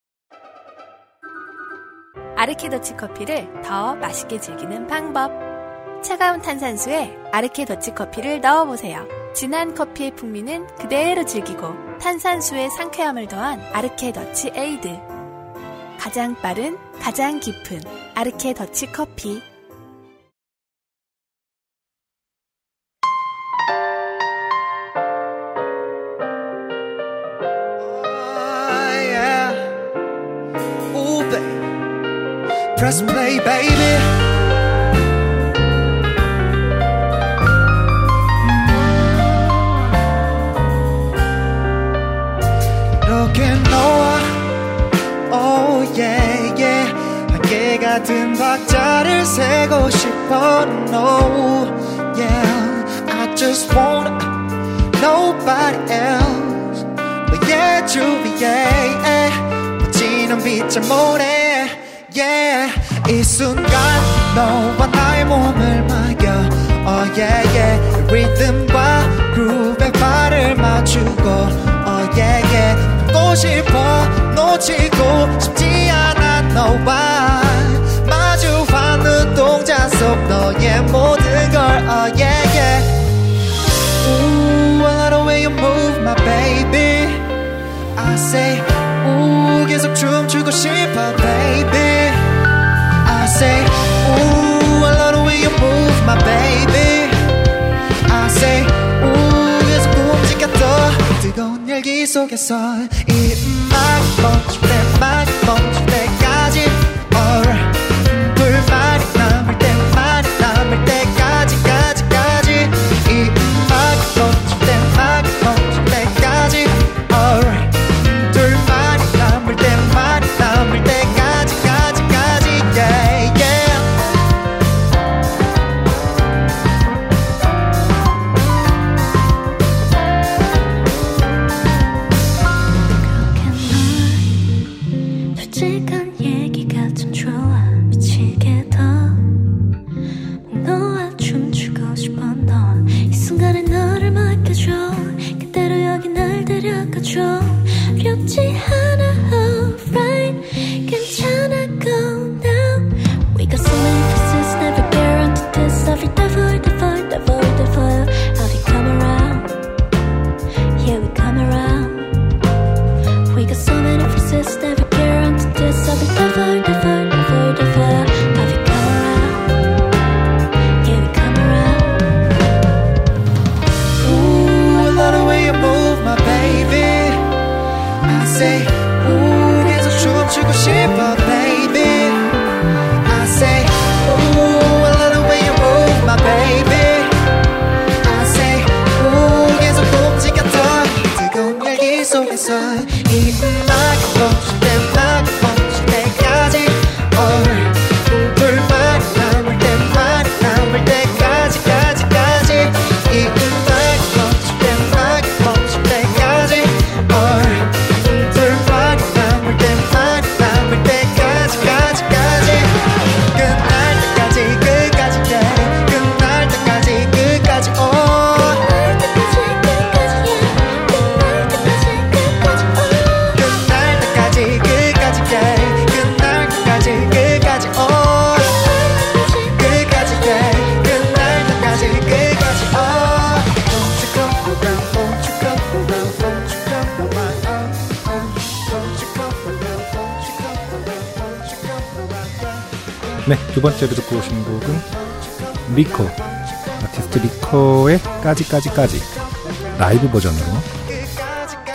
아르케 도치커피를 더 맛있게 즐기는 방법. 차가운 탄산수에 아르케 도치커피를 넣어보세요. 진한 커피의 풍미는 그대로 즐기고 탄산수의 상쾌함을 더한 아르케 더치 에이드. 가장 빠른, 가장 깊은 아르케 더치 커피. Press play, baby. Look at Noah. Oh yeah, yeah. 안개 같은 박자를 세고 싶어. No, yeah. I just want nobody else. But yeah, Juliet. 멋지는 빛을 모래. Yeah, 이 순간 너와 나의 몸을 맡겨. Oh yeah yeah, 리듬과 그룹의 발을 맞추고. Oh yeah yeah, 듣고 싶어. 놓치고 싶지 않아. 너와 마주한 눈동자 속 너의 모든 걸. Oh yeah yeah. Ooh, I love the way you move my baby. I say ooh, 계속 춤추고 싶어 baby. I say, ooh, I love the way you move, my baby. I say, ooh, 계속 움직였던 뜨거운 열기 속에서 이 음악 멈출 때만 멈출 때까지 alright. 불만이 남을 때만 남을 때까지 까지 까지 이 음악 멈출 때만 멈출 때까지 alright. 불만이 남을 때만 남을 때까지 네, 두 번째로 듣고 오신 곡은 리코, 아티스트 리코의 까지까지까지 라이브 버전으로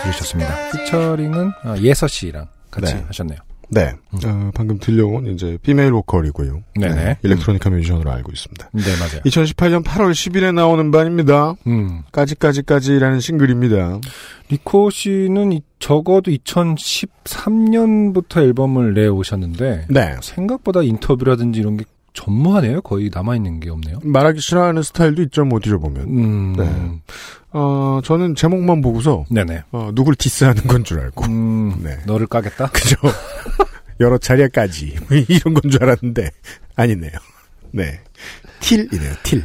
들으셨습니다. 피처링은 예서 씨랑 같이 네. 하셨네요. 네, 음. 어, 방금 들려온 이제 피메일 보컬이고요. 네네. 네, 일렉트로니카 음. 뮤지션으로 알고 있습니다. 네, 맞아요. 이천십팔년 팔월 십일에 나오는 반입니다. 음, 까지까지까지라는 싱글입니다. 리코 씨는 이, 적어도 이천십삼년부터 앨범을 내오셨는데, 네, 생각보다 인터뷰라든지 이런 게 전무하네요. 거의 남아있는 게 없네요. 말하기 싫어하는 스타일도 있죠. 뭐 뒤져보면. 음. 네. 어, 저는 제목만 보고서. 네네. 어, 누굴 디스하는 건 줄 알고. 음. 네. 너를 까겠다? 그죠. 여러 차례까지. 이런 건 줄 알았는데. 아니네요. 네. 틸이네요, 틸.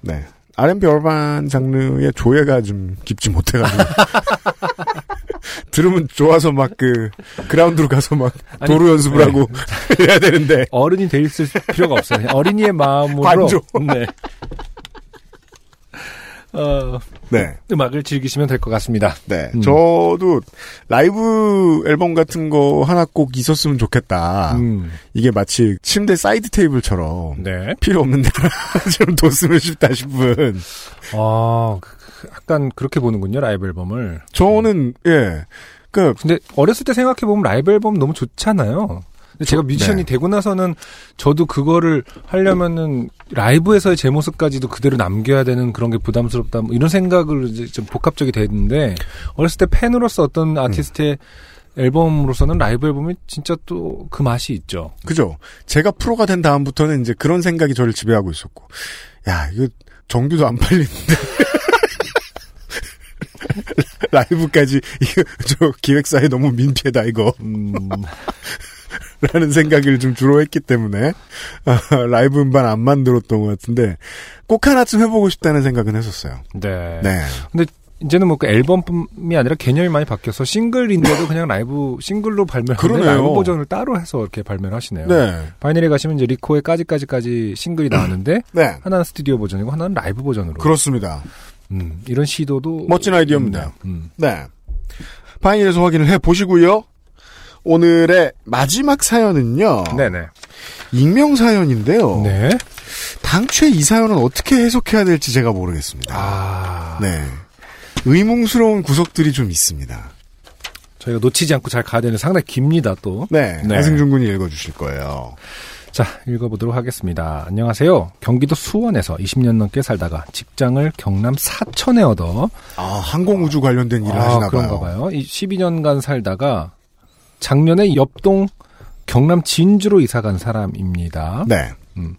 네. 알앤비 얼반 장르의 조예가 좀 깊지 못해가지고. 들으면 좋아서 막 그 그라운드로 가서 막 아니, 도루 연습을 네. 하고 해야 되는데 어른이 돼 있을 필요가 없어요. 어린이의 마음으로 관조. 네. 어, 네. 음악을 즐기시면 될 것 같습니다. 네. 음. 저도 라이브 앨범 같은 거 하나 꼭 있었으면 좋겠다. 음. 이게 마치 침대 사이드 테이블처럼. 네. 필요 없는데 좀 뒀으면 싶다 싶은. 아, 약간 그렇게 보는군요, 라이브 앨범을. 저는, 음. 예. 그. 근데 어렸을 때 생각해보면 라이브 앨범 너무 좋잖아요. 근데 제가 뮤지션이 네. 되고 나서는 저도 그거를 하려면은 라이브에서의 제 모습까지도 그대로 남겨야 되는 그런 게 부담스럽다 뭐 이런 생각을 이제 좀 복합적이 됐는데 어렸을 때 팬으로서 어떤 아티스트의 음. 앨범으로서는 라이브 앨범이 진짜 또 그 맛이 있죠. 그죠. 제가 프로가 된 다음부터는 이제 그런 생각이 저를 지배하고 있었고, 야 이거 정규도 안 팔리는데. 라이브까지 이거 저 기획사에 너무 민폐다 이거. 음. 라는 생각을 좀 주로 했기 때문에 아, 라이브 음반 안 만들었던 것 같은데 꼭 하나쯤 해보고 싶다는 생각은 했었어요. 네. 네. 근데 이제는 뭐 그 앨범뿐이 아니라 개념이 많이 바뀌어서 싱글인데도 그냥 라이브 싱글로 발매하는 라이브 버전을 따로 해서 이렇게 발매를 하시네요. 네. 바이닐에 가시면 이제 리코의 까지까지까지 싱글이 나왔는데 네. 하나는 스튜디오 버전이고 하나는 라이브 버전으로. 그렇습니다. 음, 이런 시도도 멋진 아이디어입니다. 음. 네. 바이닐에서 확인을 해 보시고요. 오늘의 마지막 사연은요. 네네. 익명 사연인데요. 네. 당최 이 사연은 어떻게 해석해야 될지 제가 모르겠습니다. 아. 네. 의문스러운 구석들이 좀 있습니다. 저희가 놓치지 않고 잘 가야 되는 상당히 깁니다, 또. 네. 네. 안승준 군이 읽어주실 거예요. 자, 읽어보도록 하겠습니다. 안녕하세요. 경기도 수원에서 이십 년 넘게 살다가 직장을 경남 사천에 얻어. 아, 항공우주 관련된 일을 아, 하시나 봐요. 그런가 봐요. 십이 년간 살다가 작년에 옆동 경남 진주로 이사간 사람입니다. 네. 음.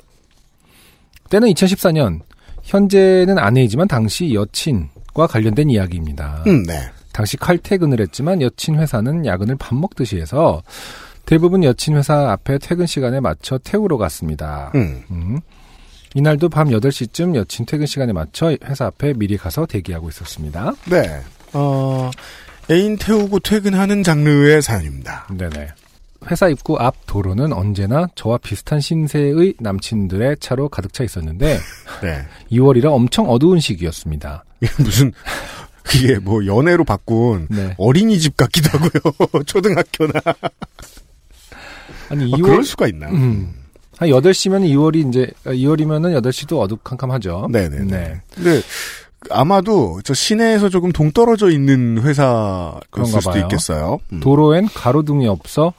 때는 이천십사 년, 현재는 아내이지만 당시 여친과 관련된 이야기입니다. 음, 네. 당시 칼퇴근을 했지만 여친 회사는 야근을 밥 먹듯이 해서 대부분 여친 회사 앞에 퇴근 시간에 맞춰 태우러 갔습니다. 음. 음. 이날도 밤 여덟 시쯤 여친 퇴근 시간에 맞춰 회사 앞에 미리 가서 대기하고 있었습니다. 네. 어... 애인 태우고 퇴근하는 장르의 사연입니다. 네네. 회사 입구 앞 도로는 언제나 저와 비슷한 신세의 남친들의 차로 가득 차 있었는데 네. 이월이라 엄청 어두운 시기였습니다. 무슨 이게 뭐 연애로 바꾼 네. 어린이집 같기도 하고요. 초등학교나. 아니 이월 아, 그럴 수가 있나? 음. 한 여덟 시면 이월이 이제 이월이면은 여덟 시도 어둑캄캄하죠. 네네네. 네. 네. 아마도 저 시내에서 조금 동떨어져 있는 회사 그런가 수도 봐요. 있겠어요. 음. 도로엔 가로등이 없어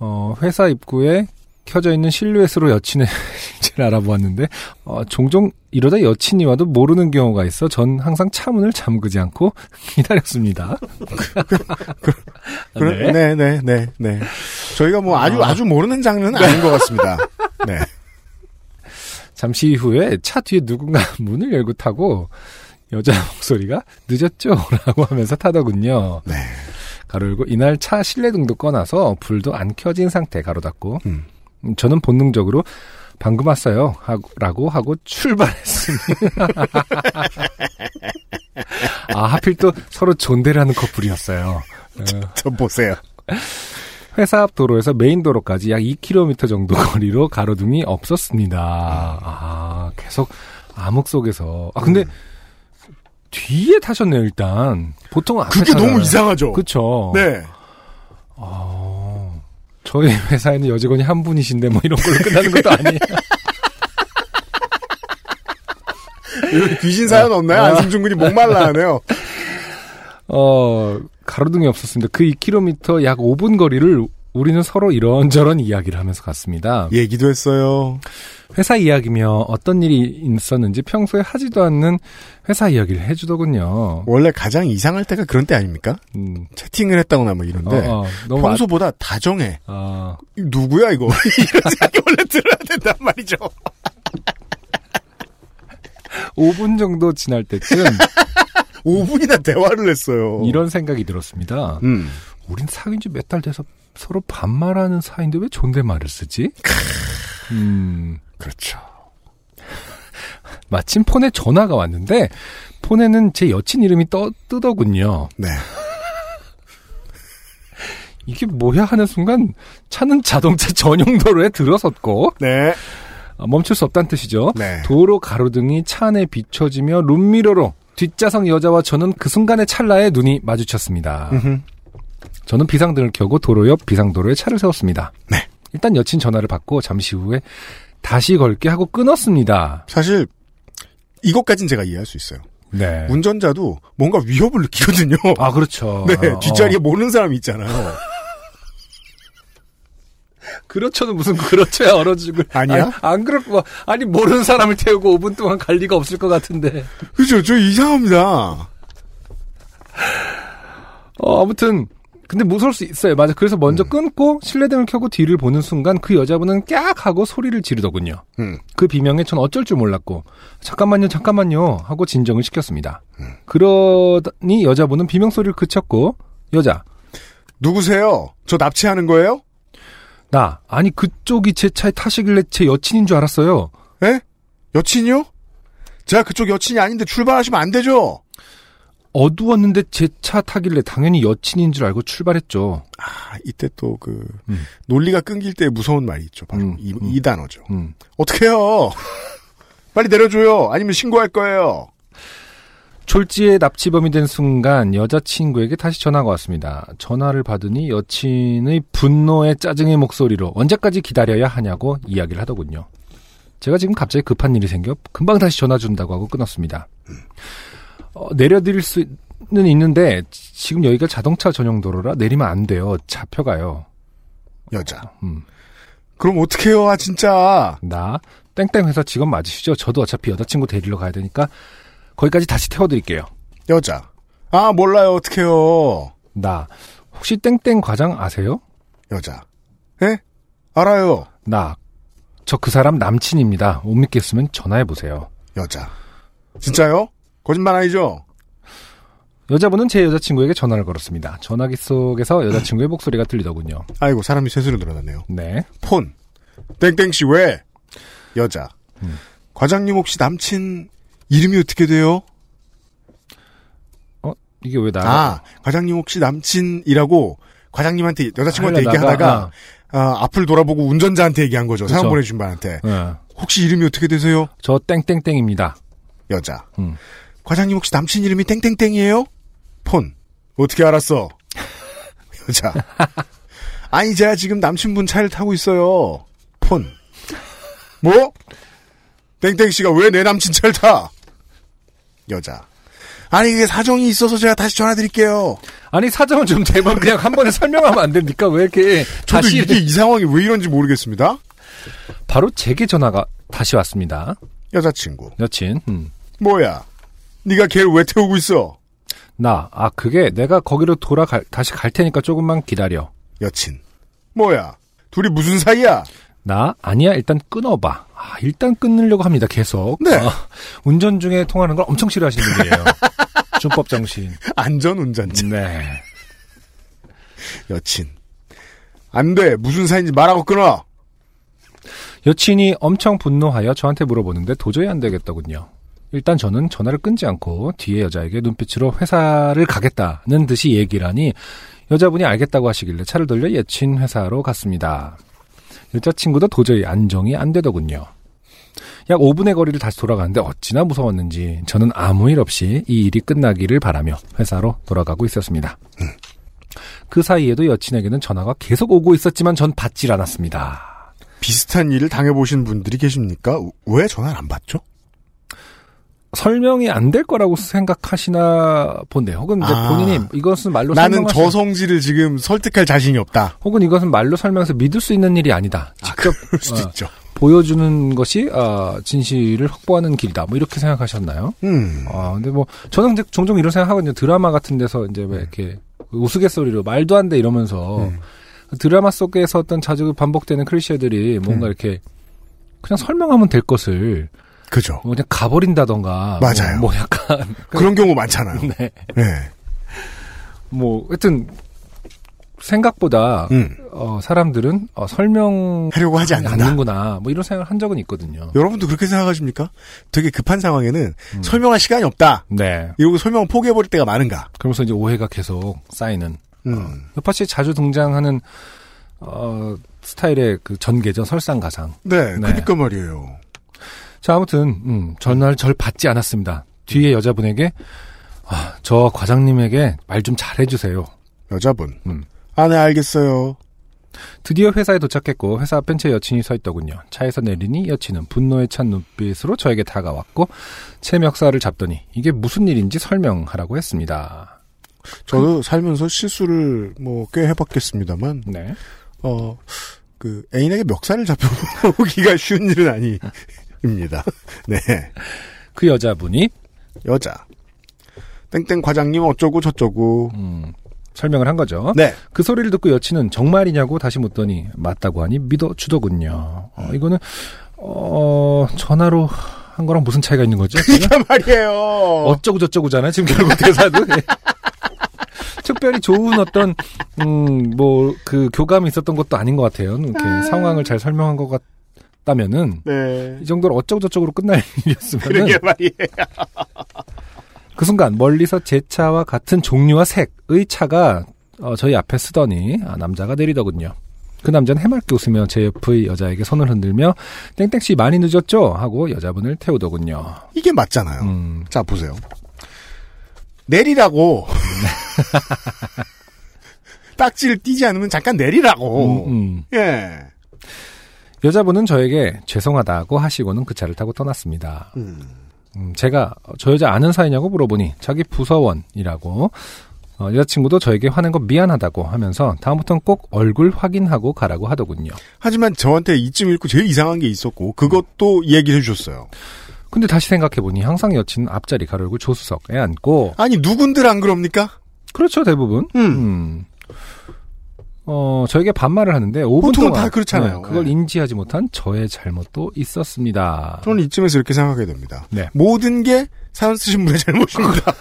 어, 회사 입구에 켜져 있는 실루엣으로 여친의 위치를 알아보았는데 어, 종종 이러다 여친이 와도 모르는 경우가 있어 전 항상 차문을 잠그지 않고 기다렸습니다. 네네네 네, 네, 네, 네. 저희가 뭐 아주 아. 아주 모르는 장르는 아닌 것 같습니다. 네. 잠시 후에 차 뒤에 누군가 문을 열고 타고 여자 목소리가 늦었죠? 라고 하면서 타더군요. 네. 가로 열고 이날 차 실내등도 꺼놔서 불도 안 켜진 상태 가로 닫고 음. 저는 본능적으로 방금 왔어요 하고, 라고 하고 출발했습니다. 아 하필 또 서로 존대를 하는 커플이었어요. 저, 저 보세요. 회사 앞 도로에서 메인 도로까지 약 이 킬로미터 정도 거리로 가로등이 없었습니다. 아, 계속 암흑 속에서. 아, 근데 음. 뒤에 타셨네요, 일단. 보통 앞에 그게 타잖아요. 너무 이상하죠. 그렇죠. 네. 아, 저희 회사에는 여직원이 한 분이신데 뭐 이런 걸로 끝나는 것도 아니에요. 여기 귀신 사연 없나요? 아. 안승준 군이 목말라 하네요. 어... 가로등이 없었습니다. 그 이 킬로미터 약 오 분 거리를 우리는 서로 이런저런 이야기를 하면서 갔습니다. 얘기도 했어요. 회사 이야기며 어떤 일이 있었는지 평소에 하지도 않는 회사 이야기를 해주더군요. 원래 가장 이상할 때가 그런 때 아닙니까? 음. 채팅을 했다거나 뭐 이런데 어, 어, 평소보다 아... 다정해. 어. 누구야 이거? 이런 생각이 원래 들어야 된단 말이죠. 오 분 정도 지날 때쯤 오 분이나 대화를 했어요. 이런 생각이 들었습니다. 음. 우린 사귄 지 몇 달 돼서 서로 반말하는 사이인데 왜 존댓말을 쓰지? 음, 그렇죠. 마침 폰에 전화가 왔는데 폰에는 제 여친 이름이 떠, 뜨더군요. 네. 이게 뭐야 하는 순간 차는 자동차 전용 도로에 들어섰고 네. 멈출 수 없다는 뜻이죠. 네. 도로 가로등이 차 안에 비춰지며 룸미러로 뒷좌석 여자와 저는 그 순간의 찰나에 눈이 마주쳤습니다. 으흠. 저는 비상등을 켜고 도로 옆 비상도로에 차를 세웠습니다. 네. 일단 여친 전화를 받고 잠시 후에 다시 걸게 하고 끊었습니다. 사실 이것까진 제가 이해할 수 있어요. 네. 운전자도 뭔가 위협을 느끼거든요. 아, 그렇죠. 네, 아, 뒷자리에 어. 모르는 사람이 있잖아요. 그렇죠는 무슨 그렇죠야 얼어 죽을. 아니야? 아니, 안 그럴 거. 아니 모르는 사람을 태우고 오 분 동안 갈 리가 없을 것 같은데. 그죠? 저 이상합니다. 어, 아무튼 근데 무서울 수 있어요. 맞아. 그래서 먼저 음. 끊고 실내등을 켜고 뒤를 보는 순간 그 여자분은 깍 하고 소리를 지르더군요. 음. 그 비명에 전 어쩔 줄 몰랐고 잠깐만요 잠깐만요 하고 진정을 시켰습니다. 음. 그러니 여자분은 비명소리를 그쳤고 여자 누구세요? 저 납치하는 거예요? 나 아니 그쪽이 제 차에 타시길래 제 여친인 줄 알았어요. 에? 여친이요? 제가 그쪽 여친이 아닌데 출발하시면 안 되죠? 어두웠는데 제 차 타길래 당연히 여친인 줄 알고 출발했죠. 아, 이때 또 그 음. 논리가 끊길 때 무서운 말이 있죠. 바로 음, 이, 음. 이 단어죠. 음. 어떡해요? 빨리 내려줘요. 아니면 신고할 거예요. 졸지에 납치범이 된 순간 여자친구에게 다시 전화가 왔습니다. 전화를 받으니 여친의 분노의 짜증의 목소리로 언제까지 기다려야 하냐고 이야기를 하더군요. 제가 지금 갑자기 급한 일이 생겨 금방 다시 전화 준다고 하고 끊었습니다. 음. 어, 내려드릴 수는 있는데 지금 여기가 자동차 전용 도로라 내리면 안 돼요. 잡혀가요. 여자. 어, 음. 그럼 어떡해요, 진짜. 나 땡땡 회사 직원 맞으시죠? 저도 어차피 여자친구 데리러 가야 되니까 거기까지 다시 태워드릴게요. 여자. 아, 몰라요. 어떡해요. 나 혹시 땡땡 과장 아세요? 여자. 예? 알아요. 나 저 그 사람 남친입니다. 못 믿겠으면 전화해보세요. 여자. 진짜요? 거짓말 아니죠? 여자분은 제 여자친구에게 전화를 걸었습니다. 전화기 속에서 여자친구의 목소리가 들리더군요. 아이고, 사람이 셋으로 늘어났네요. 네. 폰. 땡땡씨 왜? 여자. 음. 과장님 혹시 남친 이름이 어떻게 돼요? 어? 이게 왜 나? 아, 과장님 혹시 남친이라고 과장님한테, 여자친구한테 얘기하다가 아. 아, 앞을 돌아보고 운전자한테 얘기한 거죠. 그쵸? 사람 보내주신 분한테. 네. 혹시 이름이 어떻게 되세요? 저 땡땡땡입니다. 여자. 음. 과장님 혹시 남친 이름이 땡땡땡이에요? 폰. 어떻게 알았어? 여자. 아니 제가 지금 남친분 차를 타고 있어요. 폰. 뭐? 땡땡씨가 왜 내 남친 차를 타? 여자. 아니 이게 사정이 있어서 제가 다시 전화드릴게요. 아니 사정은 좀 제발 그냥 한 번에 설명하면 안 됩니까? 왜 이렇게 저도 다시 이게 이 상황이 왜 이런지 모르겠습니다. 바로 제게 전화가 다시 왔습니다. 여자친구. 여친. 음. 뭐야? 네가 걔를 왜 태우고 있어? 나, 아, 그게 내가 거기로 돌아갈, 다시 갈 테니까 조금만 기다려. 여친. 뭐야? 둘이 무슨 사이야? 나, 아니야, 일단 끊어봐. 아, 일단 끊으려고 합니다, 계속. 네. 아, 운전 중에 통화하는 걸 엄청 싫어하시는 분이에요. 준법 정신. 안전 운전자. 네. 여친. 안 돼, 무슨 사이인지 말하고 끊어! 여친이 엄청 분노하여 저한테 물어보는데 도저히 안 되겠더군요. 일단 저는 전화를 끊지 않고 뒤에 여자에게 눈빛으로 회사를 가겠다는 듯이 얘기를 하니 여자분이 알겠다고 하시길래 차를 돌려 여친 회사로 갔습니다. 여자친구도 도저히 안정이 안 되더군요. 약 오 분의 거리를 다시 돌아가는데 어찌나 무서웠는지 저는 아무 일 없이 이 일이 끝나기를 바라며 회사로 돌아가고 있었습니다. 그 사이에도 여친에게는 전화가 계속 오고 있었지만 전 받질 않았습니다. 비슷한 일을 당해보신 분들이 계십니까? 왜 전화를 안 받죠? 설명이 안 될 거라고 생각하시나 본데 혹은 이제 아, 본인이 이것은 말로 나는 설명하시... 저 성질을 지금 설득할 자신이 없다. 혹은 이것은 말로 설명해서 믿을 수 있는 일이 아니다. 직접 아, 그럴 수도 어, 있죠. 보여주는 것이 어, 진실을 확보하는 길이다. 뭐 이렇게 생각하셨나요? 음. 아, 근데 뭐 저는 이제 종종 이런 생각하거든요. 드라마 같은 데서 이제 왜 이렇게 우스갯소리로 말도 안 돼 이러면서. 음. 드라마 속에서 어떤 자주 반복되는 클리셰들이 뭔가 음. 이렇게 그냥 설명하면 될 것을 그죠. 뭐 그냥 가버린다던가 맞아요. 뭐, 뭐 약간 그런 경우 많잖아요. 네. 네. 뭐 하여튼 생각보다 음. 어, 사람들은 어, 설명하려고 하지 않는다. 않는구나. 뭐 이런 생각을 한 적은 있거든요. 여러분도 그렇게 생각하십니까? 되게 급한 상황에는 음. 설명할 시간이 없다. 네. 이러고 설명을 포기해버릴 때가 많은가. 그러면서 이제 오해가 계속 쌓이는. 음. 어, 여파 씨 자주 등장하는 어, 스타일의 그 전개죠. 설상가상. 네, 네. 그러니까 말이에요. 자, 아무튼 음, 전날 절 받지 않았습니다. 뒤에 여자분에게 아, 저 과장님에게 말 좀 잘해주세요. 여자분. 음. 아, 네, 알겠어요. 드디어 회사에 도착했고 회사 벤치에 여친이 서있더군요. 차에서 내리니 여친은 분노에 찬 눈빛으로 저에게 다가왔고 제 멱살을 잡더니 이게 무슨 일인지 설명하라고 했습니다. 저도 그, 살면서 실수를 뭐 꽤 해봤겠습니다만 네. 어, 그 애인에게 멱살을 잡혀보기가 쉬운 일은 아니입니다. 네. 그 여자분이 여자 땡땡 과장님 어쩌고 저쩌고 음. 설명을 한 거죠. 네. 그 소리를 듣고 여친은 정말이냐고 다시 묻더니 맞다고 하니 믿어주더군요. 어, 이거는 어, 전화로 한 거랑 무슨 차이가 있는 거죠? 그러니까 말이에요. 어쩌고 저쩌고잖아요. 지금 결국 대사도. 예. 특별히 좋은 어떤 음, 뭐 그 교감이 있었던 것도 아닌 것 같아요. 이렇게 상황을 잘 설명한 것 같다면은 네. 이 정도로 어쩌고 저쩌고로 끝날 일이었으면은. 그러게 말이에요. 그 순간 멀리서 제 차와 같은 종류와 색의 차가 어, 저희 앞에 쓰더니 아, 남자가 내리더군요. 그 남자는 해맑게 웃으며 제 옆의 여자에게 손을 흔들며 땡땡씨 많이 늦었죠? 하고 여자분을 태우더군요. 이게 맞잖아요. 음. 자, 보세요. 내리라고. 딱지를 띄지 않으면 잠깐 내리라고. 음, 음. 예. 여자분은 저에게 죄송하다고 하시고는 그 차를 타고 떠났습니다. 음. 제가 저 여자 아는 사이냐고 물어보니 자기 부서원이라고 어, 여자친구도 저에게 화낸 거 미안하다고 하면서 다음부터는 꼭 얼굴 확인하고 가라고 하더군요. 하지만 저한테 이쯤 읽고 제일 이상한 게 있었고 그것도 얘기를 해주셨어요. 근데 다시 생각해보니 항상 여친은 앞자리 가로열고 조수석에 앉고 아니 누군들 안 그럽니까? 그렇죠 대부분. 음. 음. 어, 저에게 반말을 하는데 오 분 보통은 동안 다 그렇잖아요. 네, 그걸 네. 인지하지 못한 저의 잘못도 있었습니다. 저는 이쯤에서 이렇게 생각하게 됩니다. 네. 모든 게 사연 쓰신 분의 잘못입니다.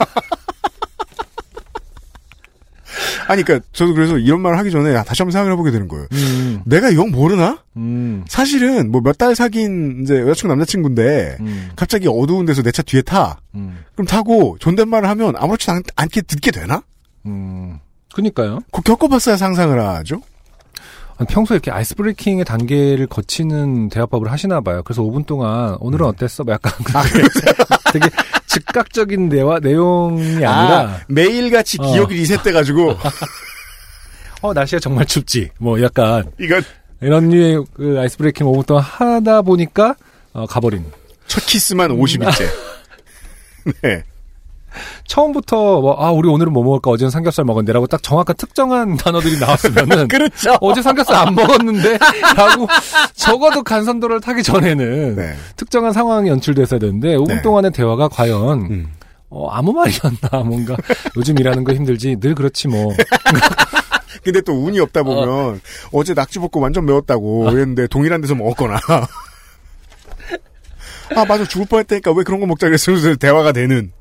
아니 그러니까 저도 그래서 이런 말을 하기 전에 야, 다시 한번 생각을 해보게 되는 거예요. 음. 내가 영 모르나? 음. 사실은 뭐 몇 달 사귄 이제 여자친구 남자친구인데 음. 갑자기 어두운 데서 내 차 뒤에 타. 음. 그럼 타고 존댓말을 하면 아무렇지도 않, 않게 듣게 되나? 음. 그니까요. 그 겪어봤어야 상상을 하죠. 평소에 이렇게 아이스 브레이킹의 단계를 거치는 대화법을 하시나 봐요. 그래서 오 분 동안 오늘은 네. 어땠어? 약간 아, 되게 즉각적인 대화 내용이 아니라 아, 매일같이 어. 기억이 리셋돼가지고 어 날씨가 정말 춥지. 뭐 약간 이건 이런 류의 그 아이스 브레이킹 오 분 동안 하다 보니까 어, 가버린. 첫 키스만 오십 일째. 음, 아. 네. 처음부터 뭐, 아 우리 오늘은 뭐 먹을까 어제는 삼겹살 먹었는데라고 딱 정확한 특정한 단어들이 나왔으면은 그렇죠. 어제 삼겹살 안 먹었는데라고 적어도 간선도를 타기 전에는 네. 특정한 상황이 연출됐어야 되는데 오 분 네. 동안의 대화가 과연 음. 어, 아무 말이었나 뭔가 요즘 일하는 거 힘들지 늘 그렇지 뭐. 근데 또 운이 없다 보면 어. 어제 낙지 볶고 완전 매웠다고 했는데 어. 동일한 데서 먹었거나. 아 맞아 죽을 뻔했다니까 왜 그런 거 먹자 그랬으면서 대화가 되는.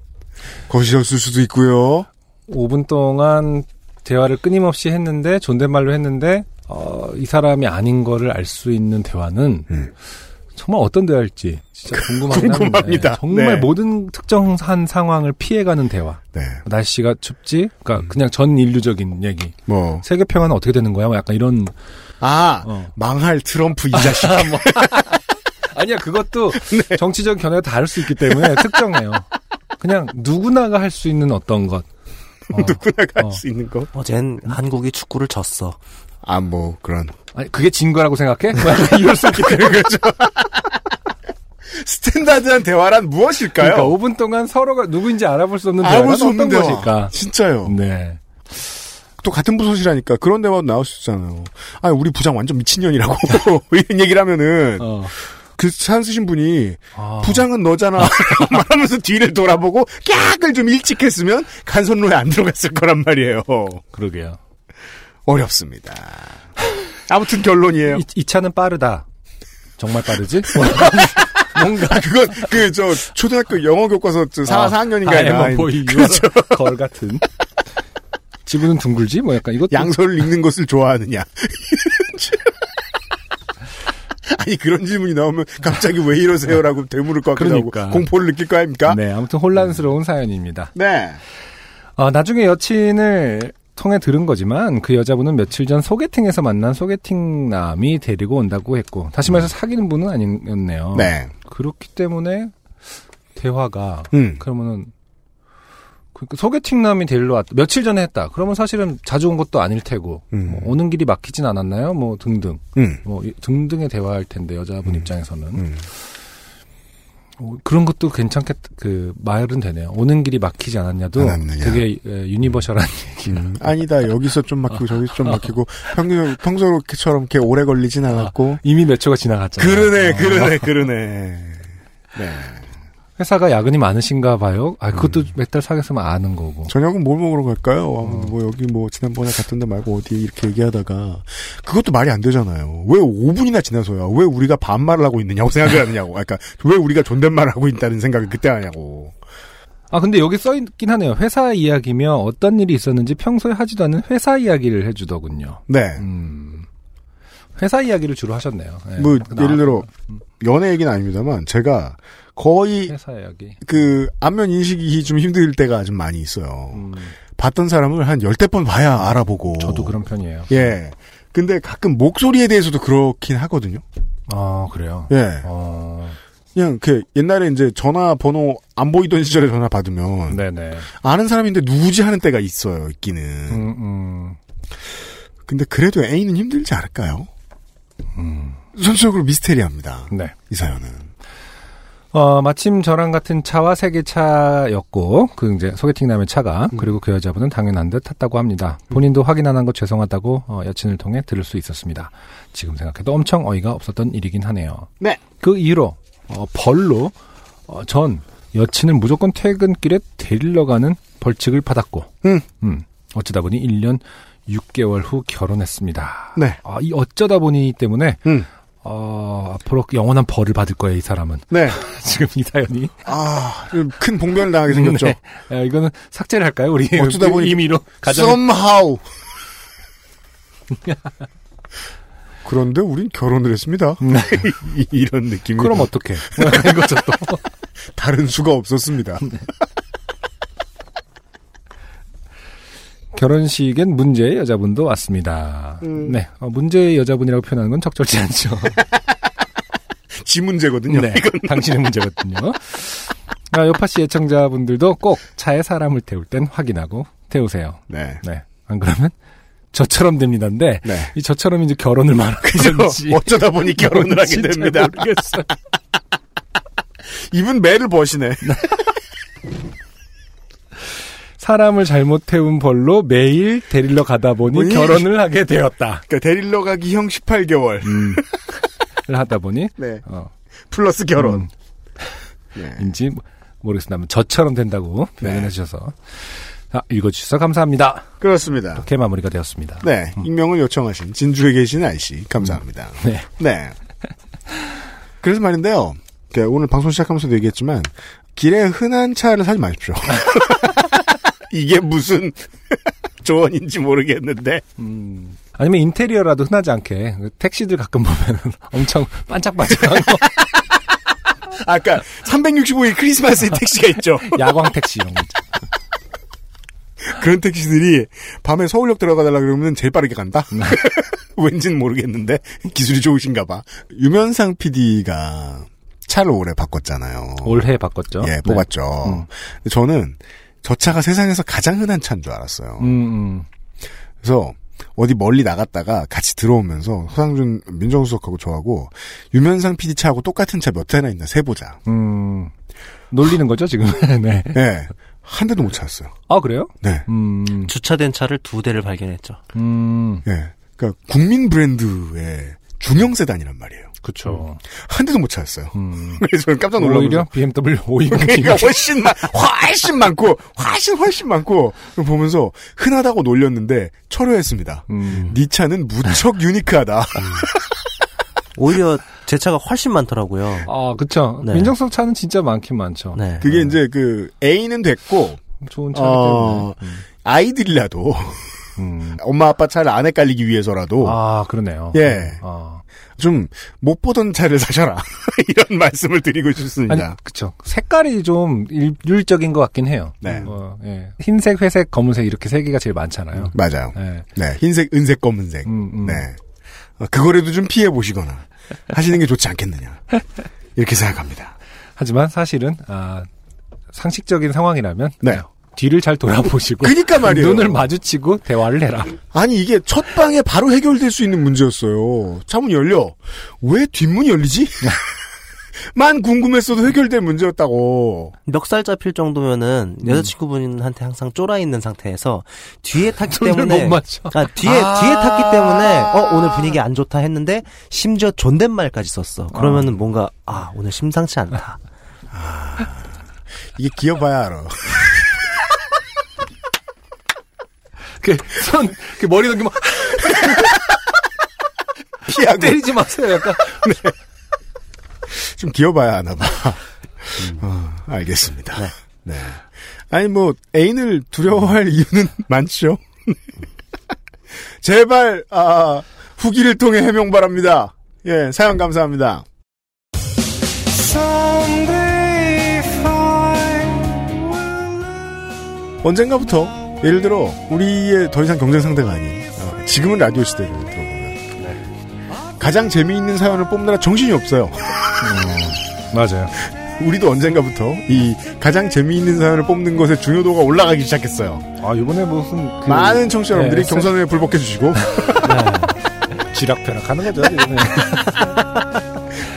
거시적일 수도 있고요. 오 분 동안 대화를 끊임없이 했는데 존댓말로 했는데 어, 이 사람이 아닌 거를 알 수 있는 대화는 음. 정말 어떤 대화일지 진짜 궁금하긴 궁금합니다. 네, 정말 네. 모든 특정한 상황을 피해가는 대화. 네. 날씨가 춥지? 그러니까 음. 그냥 전 인류적인 얘기. 뭐 세계 평화는 어떻게 되는 거야? 뭐 약간 이런 아 어. 망할 트럼프 이 자식. 아, 뭐. 아니야 그것도 네. 정치적 견해가 다를 수 있기 때문에 특정해요. 그냥 누구나가 할 수 있는 어떤 것. 어, 누구나가 어. 할 수 있는 것? 어젠 한국이 축구를 졌어. 아, 뭐, 그런. 아니, 그게 진 거라고 생각해? 이럴 수 있기 때문에 그렇죠. 스탠다드한 대화란 무엇일까요? 그러니까 오 분 동안 서로가 누구인지 알아볼 수 없는 대화란 어떤 대화. 것일까? 진짜요. 네. 또 같은 부서시라니까 그런 대화도 나올 수 있잖아요. 아, 우리 부장 완전 미친년이라고 이런 얘기를 하면은. 어. 그 사연 쓰신 분이 아. 부장은 너잖아 말하면서 뒤를 돌아보고 깍을 좀 일찍 했으면 간선로에 안 들어갔을 거란 말이에요. 그러게요. 어렵습니다. 아무튼 결론이에요. 이, 이 차는 빠르다. 정말 빠르지? 뭔가 아, 그건 그 저 초등학교 영어 교과서 사, 사 학년인가에 나온 그렇죠. 걸 같은. 지구는 둥글지? 뭐 약간 이것도 양서를 읽는 것을 좋아하느냐. 아니 그런 질문이 나오면 갑자기 왜 이러세요라고 되물을 것 같기도 그러니까. 하고 공포를 느낄 거 아닙니까? 네 아무튼 혼란스러운 사연입니다. 네. 어, 나중에 여친을 통해 들은 거지만 그 여자분은 며칠 전 소개팅에서 만난 소개팅 남이 데리고 온다고 했고, 다시 말해서 사귀는 분은 아니었네요. 네. 그렇기 때문에 대화가 음. 그러면은 그러니까 소개팅 남이 데리러 왔다. 며칠 전에 했다. 그러면 사실은 자주 온 것도 아닐 테고 음. 뭐 오는 길이 막히진 않았나요? 뭐 등등. 음. 뭐 등등의 대화할 텐데 여자분 음. 입장에서는. 음. 그런 것도 괜찮겠, 그, 말은 되네요. 오는 길이 막히지 않았냐도 않았느냐. 되게 유니버셜한 얘기가. 음, 아니다. 여기서 좀 막히고 저기서 좀 막히고 평소, 평소처럼 이렇게 오래 걸리진 않았고. 아, 이미 몇 초가 지나갔잖아요. 그러네, 그러네, 그러네. 네. 회사가 야근이 많으신가 봐요. 아, 그것도 음. 몇 달 사귀었으면 아는 거고. 저녁은 뭘 먹으러 갈까요? 어. 뭐 여기 뭐 지난번에 갔던 데 말고 어디 이렇게 얘기하다가 그것도 말이 안 되잖아요. 왜 오 분이나 지나서야 왜 우리가 반말을 하고 있느냐고 생각을 하느냐고. 그러니까 왜 우리가 존댓말을 하고 있다는 생각을 그때 하냐고. 아, 근데 여기 써 있긴 하네요. 회사 이야기며 어떤 일이 있었는지 평소에 하지도 않는 회사 이야기를 해주더군요. 네. 음. 회사 이야기를 주로 하셨네요. 네. 뭐 예를 들어 연애 얘기는 아닙니다만 제가 거의 회사 이야기. 그 안면 인식이 좀 힘들 때가 좀 많이 있어요. 음. 봤던 사람을 한 열댓 번 봐야 알아보고. 저도 그런 편이에요. 예. 근데 가끔 목소리에 대해서도 그렇긴 하거든요. 아 그래요. 예. 어... 그냥 그 옛날에 이제 전화 번호 안 보이던 시절에 전화 받으면 네네. 아는 사람인데 누구지 하는 때가 있어요. 있기는. 음, 음. 근데 그래도 A는 힘들지 않을까요? 음. 전체적으로 미스테리합니다. 네. 이 사연은. 어, 마침 저랑 같은 차와 세 개 차였고, 그 이제 소개팅 남의 차가, 음. 그리고 그 여자분은 당연한 듯 탔다고 합니다. 본인도 확인 안 한 것 죄송하다고 어, 여친을 통해 들을 수 있었습니다. 지금 생각해도 엄청 어이가 없었던 일이긴 하네요. 네. 그 이후로, 어, 벌로, 어, 전 여친을 무조건 퇴근길에 데리러 가는 벌칙을 받았고, 음. 음, 어쩌다 보니 일 년 육 개월 후 결혼했습니다. 네. 아, 이 어쩌다 보니 때문에, 음. 어, 앞으로 영원한 벌을 받을 거예요, 이 사람은. 네. 지금 이 사연이. 아, 큰 봉변을 당하게 생겼죠. 네. 아, 이거는 삭제를 할까요, 우리? 어쩌다 보니. 임의로. 가장. somehow. 그런데 우린 결혼을 했습니다. 네. 이런 느낌이. 그럼 어떡해. 이것도 또. 다른 수가 없었습니다. 네. 결혼식엔 문제의 여자분도 왔습니다. 음. 네, 어, 문제의 여자분이라고 표현하는 건 적절치 않죠. 지 문제거든요. 네, 이건. 당신의 문제거든요. 아, 여파씨 애청자분들도 꼭 차에 사람을 태울 땐 확인하고 태우세요. 네, 네. 안 그러면 저처럼 됩니다인데 네. 이 저처럼 이제 결혼을 말하는지 어쩌다 보니 결혼을 하게 됩니다. 모르겠어요. 이분 매를 버시네. 사람을 잘못 태운 벌로 매일 데리러 가다 보니 뭐니? 결혼을 하게 되었다. 그러니까 데리러 가기 형 십팔 개월을 음. 하다 보니 네. 어. 플러스 결혼. 음. 인지 모르겠습니다만 저처럼 된다고 표현해 네. 주셔서 아, 읽어주셔서 감사합니다. 그렇습니다. 이렇게 마무리가 되었습니다. 네, 음. 익명을 요청하신 진주에 계신 아이씨 감사합니다. 음. 네. 네. 그래서 말인데요. 오늘 방송 시작하면서도 얘기했지만 길에 흔한 차를 사지 마십시오. 이게 무슨 조언인지 모르겠는데. 음. 아니면 인테리어라도 흔하지 않게. 택시들 가끔 보면 엄청 반짝반짝한 거. 아까 삼백육십오 일 크리스마스의 택시가 있죠. 야광 택시 이런 거 있죠. 그런 택시들이 밤에 서울역 들어가달라 그러면 제일 빠르게 간다? 왠진 모르겠는데 기술이 좋으신가 봐. 유면상 피디가 차를 올해 바꿨잖아요. 올해 바꿨죠. 예, 뽑았죠. 네. 음. 저는 저 차가 세상에서 가장 흔한 차인 줄 알았어요. 음, 음. 그래서 어디 멀리 나갔다가 같이 들어오면서 서상준 민정수석하고 저하고 유면상 피디 차하고 똑같은 차 몇 대나 있나 세보자. 음, 놀리는 거죠 지금? 네. 네. 한 대도 못 찾았어요. 아 그래요? 네. 음. 주차된 차를 두 대를 발견했죠. 음. 네. 그러니까 국민 브랜드의 중형 세단이란 말이에요. 그렇죠. 한 대도 못 찾았어요. 음. 그래서 저는 깜짝 놀라고 오히려 비엠더블유 오 인승 그러니까 훨씬 많, 훨씬 많고, 훨씬 훨씬 많고 보면서 흔하다고 놀렸는데 철회했습니다. 음. 네 차는 무척 유니크하다. 음. 오히려 제 차가 훨씬 많더라고요. 아, 그렇죠. 네. 민정석 차는 진짜 많긴 많죠. 네. 그게 음. 이제 그 A는 됐고 좋은 차 때문에 어, 음. 아이들이라도. 음. 엄마 아빠 차를 안 헷갈리기 위해서라도. 아, 그러네요. 예. 아. 좀 못 보던 차를 사셔라. 이런 말씀을 드리고 싶습니다. 아니, 그렇죠. 색깔이 좀 일률적인 것 같긴 해요. 네. 어, 예. 흰색, 회색, 검은색 이렇게 세 개가 제일 많잖아요. 음, 맞아요. 네. 네. 흰색, 은색, 검은색. 음, 음. 네. 그거라도 좀 피해 보시거나 하시는 게 좋지 않겠느냐. 이렇게 생각합니다. 하지만 사실은 아, 상식적인 상황이라면 네. 뒤를 잘 돌아보시고 그러니까 말이에요. 눈을 마주치고 대화를 해라. 아니 이게 첫 방에 바로 해결될 수 있는 문제였어요. 차문 열려. 왜 뒷문이 열리지? 만 궁금했어도 해결될 문제였다고. 멱살 잡힐 정도면은 음. 여자친구분한테 항상 쫄아 있는 상태에서 뒤에 탔기 때문에 못 맞춰. 아, 뒤에 아~ 뒤에 탔기 때문에 어 오늘 분위기 안 좋다 했는데 심지어 존댓말까지 썼어. 그러면은 아. 뭔가 아 오늘 심상치 않다. 아, 이게 기어봐야 알아. 그 손, 그 머리 넘기면 피하고 때리지 마세요. 약간 네. 좀 기어봐야 하나 봐. 음. 어, 알겠습니다. 네. 네. 아니 뭐 애인을 두려워할 이유는 많죠. 제발 아, 후기를 통해 해명 바랍니다. 예, 사연 감사합니다. 언젠가부터 예를 들어 우리의 더 이상 경쟁 상대가 아닌 어, 지금은 라디오 시대를 들어보면 네. 가장 재미있는 사연을 뽑느라 정신이 없어요. 음, 맞아요. 우리도 언젠가부터 이 가장 재미있는 사연을 뽑는 것에 중요도가 올라가기 시작했어요. 아 이번에 무슨 그... 많은 청취자 여러분들이 네, 경선에 세... 불복해 주시고 네. 지락펴락하는 거죠.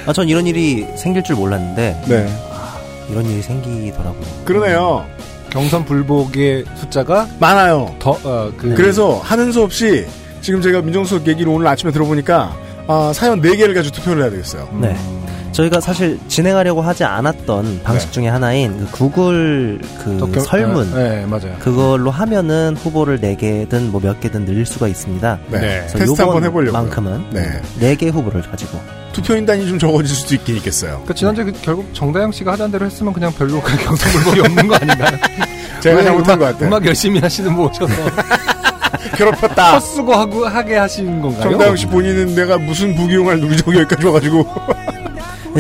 아, 전 이런 일이 생길 줄 몰랐는데 네. 아, 이런 일이 생기더라고요. 그러네요. 경선 불복의 숫자가 많아요. 더, 어, 그... 그래서 하는 수 없이 지금 제가 민정수석 얘기를 오늘 아침에 들어보니까 아, 사연 네 개를 가지고 투표를 해야 되겠어요. 네. 저희가 사실 진행하려고 하지 않았던 방식 네. 중에 하나인 그 구글 그 덕경, 설문 네, 네, 맞아요. 그걸로 하면은 후보를 네 개든 뭐 몇 개든 늘릴 수가 있습니다. 네. 네. 테스트 한번 해보려고요. 만큼은 네. 네 개 후보를 가지고 투표인단이 좀 적어질 수도 있긴 있겠어요. 그러니까 지난주에 네. 결국 정다영 씨가 하던 대로 했으면 그냥 별로 경선불복이 없는 거 아닌가요? 제가 잘못한 것 같아요. 음악 열심히 하시는 분 오셔서 괴롭혔다. 헛수고 하고 하게 하신 건가요? 정다영 씨 본인은 내가 무슨 부귀용할 누리적 여기까지 와가지고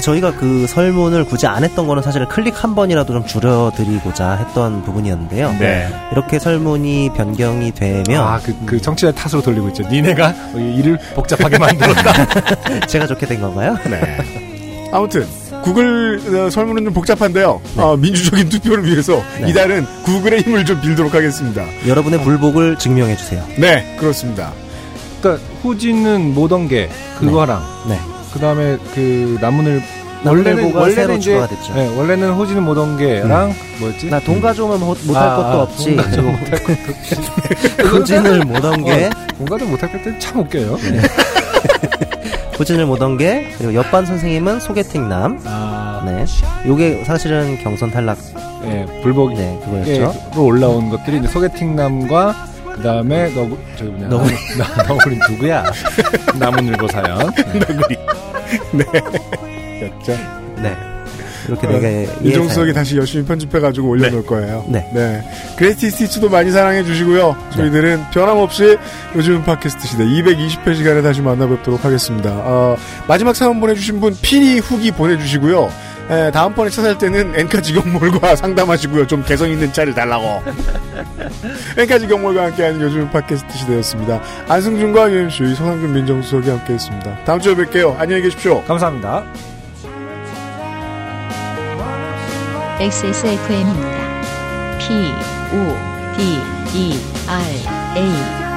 저희가 그 설문을 굳이 안 했던 거는 사실 클릭 한 번이라도 좀 줄여드리고자 했던 부분이었는데요. 네. 이렇게 설문이 변경이 되면 아, 그, 그 청취자 탓으로 돌리고 있죠. 니네가 일을 복잡하게 만들었다. 제가 좋게 된 건가요? 네. 아무튼 구글 설문은 좀 복잡한데요. 네. 어, 민주적인 투표를 위해서 네. 이달은 구글의 힘을 좀 빌도록 하겠습니다. 여러분의 불복을 증명해 주세요. 네, 그렇습니다. 그러니까 후지는 모던게 그거랑 네. 네. 그 다음에, 그, 나무늘, 원래는, 원래는 이제, 추가됐죠. 네, 원래는 호지는 못 온 게랑, 음. 뭐였지? 나 돈 가져오면 못할 아, 것도 아, 없지. 못할 것도 없지. 호진을 못 온 게. 돈 가져오면 못할 것도 참 웃겨요. 네. 호진을 못 온 게, 그리고 옆반 선생님은 소개팅남. 아. 네. 요게 사실은 경선 탈락. 예, 네, 불복이. 네, 그거였죠. 로 올라온 것들이 이제 소개팅남과, 그 다음에, 너, 저기 뭐냐. 너구리. 너구리 누구야? 나무늘보 사연. 네. 너구리. 네. 였죠? 네. 이렇게 어, 되게. 이종석이 다시 열심히 편집해가지고 올려놓을 네. 거예요. 네. 네. 그레이티 스티치도 많이 사랑해주시고요. 저희들은 네. 변함없이 요즘 팟캐스트 시대 이백이십 회 시간에 다시 만나뵙도록 하겠습니다. 어, 마지막 사연 보내주신 분, 피리 후기 보내주시고요. 에, 다음번에 차 살 때는 엔카 직영몰과 상담하시고요. 좀 개성 있는 차를 달라고. 엔카 직영몰과 함께하는 요즘 팟캐스트 시대였습니다. 안승준과 유엠씨, 손상균 민정수석이 함께했습니다. 다음 주에 뵐게요. 안녕히 계십시오. 감사합니다. 엑스에스에프엠입니다. P, O, D, E, R, A